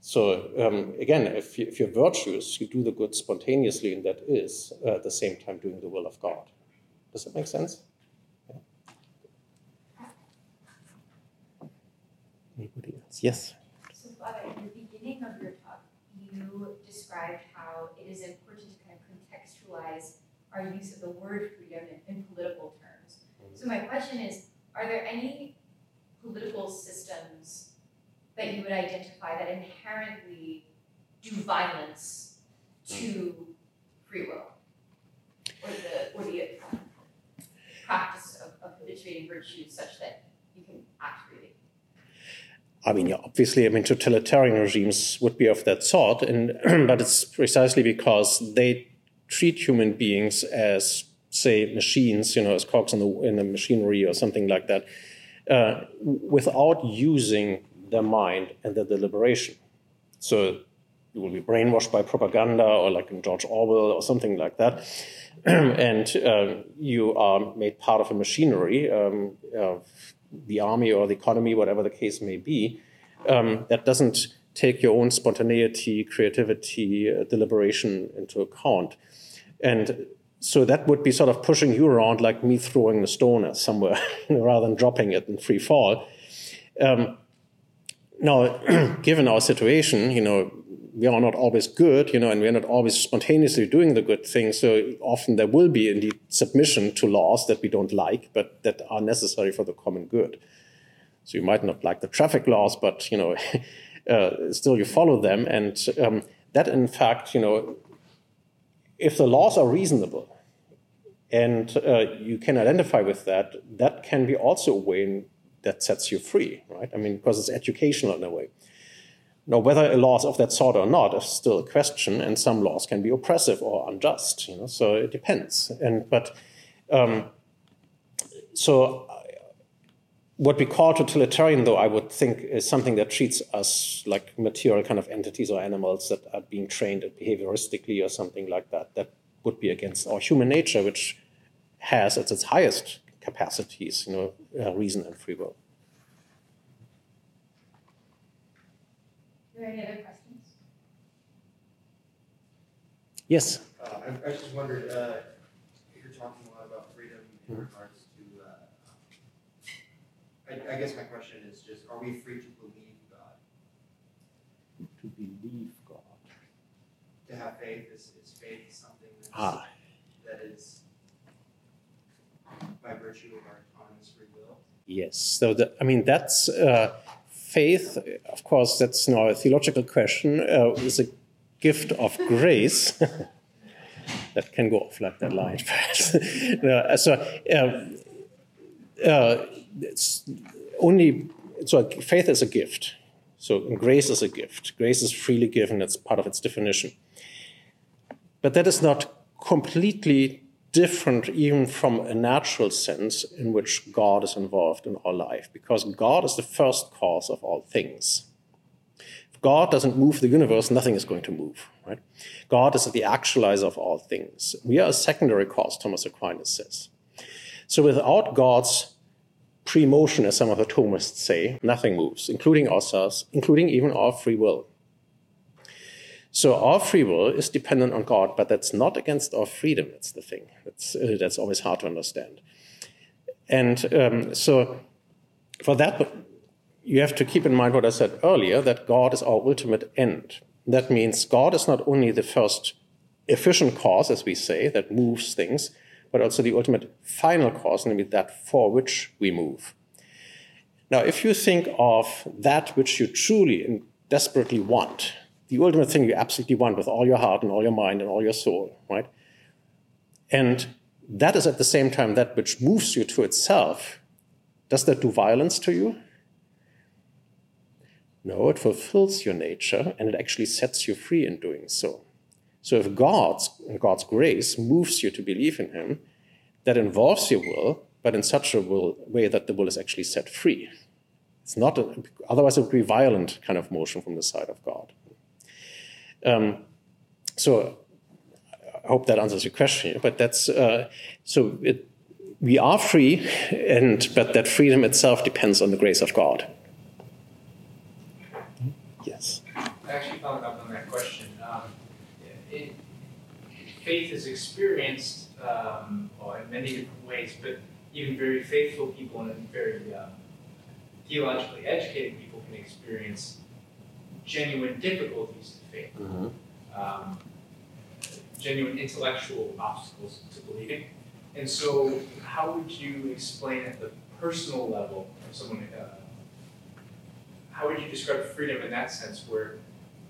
So um, again, if, you, if you're virtuous, you do the good spontaneously, and that is uh, at the same time doing the will of God. Does that make sense? Yeah. Anybody else? Yes? So Father, in the beginning of your talk, you described how it is important to kind of contextualize our use of the word freedom in, in political terms. So my question is, are there any political systems that you would identify that inherently do violence to free will, or the, or the practice of, of habituating virtues such that you can act freely? I mean, yeah, obviously, I mean, totalitarian regimes would be of that sort, and but it's precisely because they treat human beings as, say, machines, you know, as cogs in the in the machinery or something like that, uh, without using their mind and their deliberation. So you will be brainwashed by propaganda, or like in George Orwell or something like that, and um, you are made part of a machinery, um, of the army or the economy, whatever the case may be, um, that doesn't take your own spontaneity, creativity, uh, deliberation into account. And so that would be sort of pushing you around like me throwing the stone at somewhere rather than dropping it in free fall. Um, Now, given our situation, you know, we are not always good, you know, and we are not always spontaneously doing the good things. So often there will be indeed submission to laws that we don't like, but that are necessary for the common good. So you might not like the traffic laws, but, you know, uh, still you follow them. And um, that, in fact, you know, if the laws are reasonable and uh, you can identify with that, that can be also a way in that sets you free, right? I mean, because it's educational in a way. Now, whether a law of that sort or not is still a question, and some laws can be oppressive or unjust, you know, so it depends. And but, um, so what we call totalitarian, though, I would think is something that treats us like material kind of entities or animals that are being trained behavioristically or something like that. That would be against our human nature, which has at its highest capacities, you know, uh, reason and free will. Are there any other questions? Yes? Uh, I, I just wondered, uh, you're talking a lot about freedom in mm-hmm. regards to, uh, I, I guess my question is just, are we free to believe God? To believe God? To have faith, is, is faith something that's, ah. that is by virtue of our autonomous free will? Yes. So, the, I mean, that's uh, faith. Of course, that's now a theological question. Uh, it's a gift of grace. That can go off like that line. no, so, uh, uh, it's only, so faith is a gift. So, and grace is a gift. Grace is freely given. That's part of its definition. But that is not completely different even from a natural sense in which God is involved in our life, because God is the first cause of all things. If God doesn't move the universe, nothing is going to move, right? God is the actualizer of all things. We are a secondary cause, Thomas Aquinas says. So without God's pre-motion, as some of the Thomists say, nothing moves, including ourselves, including even our free will. So our free will is dependent on God, but that's not against our freedom. That's the thing. That's, uh, that's always hard to understand. And um, so for that, you have to keep in mind what I said earlier, that God is our ultimate end. That means God is not only the first efficient cause, as we say, that moves things, but also the ultimate final cause, namely that for which we move. Now, if you think of that which you truly and desperately want, the ultimate thing you absolutely want with all your heart and all your mind and all your soul, right? And that is at the same time that which moves you to itself. Does that do violence to you? No, it fulfills your nature, and it actually sets you free in doing so. So if God's, God's grace moves you to believe in him, that involves your will, but in such a will, way that the will is actually set free. It's not a, otherwise it would be violent kind of motion from the side of God. Um, so I hope that answers your question. But that's uh, so it, we are free, and but that freedom itself depends on the grace of God. Yes. Actually, following up on that question, um, it, faith is experienced um, well, in many different ways, but even very faithful people and very um, theologically educated people can experience genuine difficulties to faith, mm-hmm. um, genuine intellectual obstacles to believing. And so, how would you explain at the personal level of someone? Uh, How would you describe freedom in that sense, where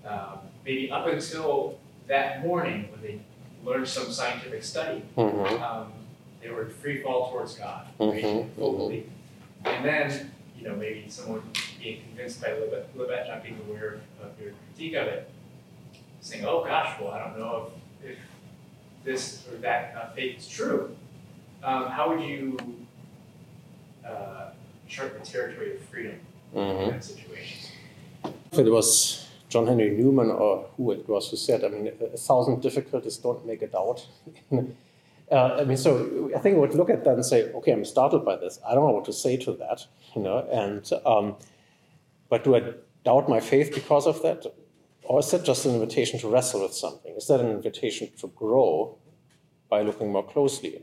um, maybe up until that morning when they learned some scientific study, mm-hmm. um, they were free fall towards God, right? mm-hmm. Mm-hmm. And then, you know, maybe someone being convinced by Libet, Libet not being aware of your critique of it, saying, oh gosh, well, I don't know if, if this or that uh, faith is true. Um, how would you uh, chart the territory of freedom? Mm-hmm. That situation. If it was John Henry Newman or who it was who said, I mean, a thousand difficulties don't make a doubt. uh, I mean, so I think I would look at that and say, okay, I'm startled by this. I don't know what to say to that, you know. And um, but do I doubt my faith because of that, or is that just an invitation to wrestle with something? Is that an invitation to grow by looking more closely?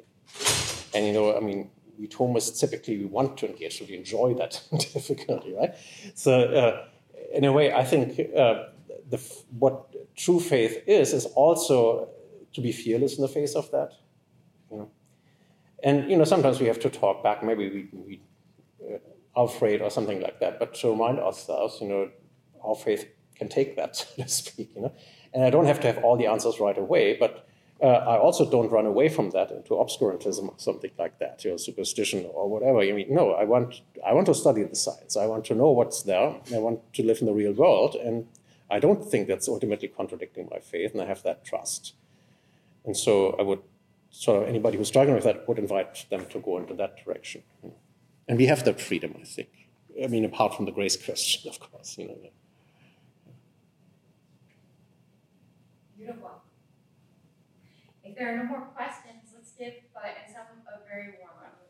And you know, I mean. We Thomists typically we want to engage, so we enjoy that difficulty, right? So, uh, in a way, I think uh, the, what true faith is is also to be fearless in the face of that. You know? And you know, sometimes we have to talk back. Maybe we, we uh, are afraid or something like that. But to remind ourselves, you know, our faith can take that, so to speak. You know, and I don't have to have all the answers right away, but. Uh, I also don't run away from that into obscurantism or something like that, you know, superstition or whatever. I mean, no, I want I want to study the science. I want to know what's there. I want to live in the real world, and I don't think that's ultimately contradicting my faith, and I have that trust. And so I would sort of anybody who's struggling with that would invite them to go into that direction. And we have that freedom, I think. I mean, apart from the grace question, of course, you know. Beautiful. If there are no more questions, let's give uh, and some a very warm up.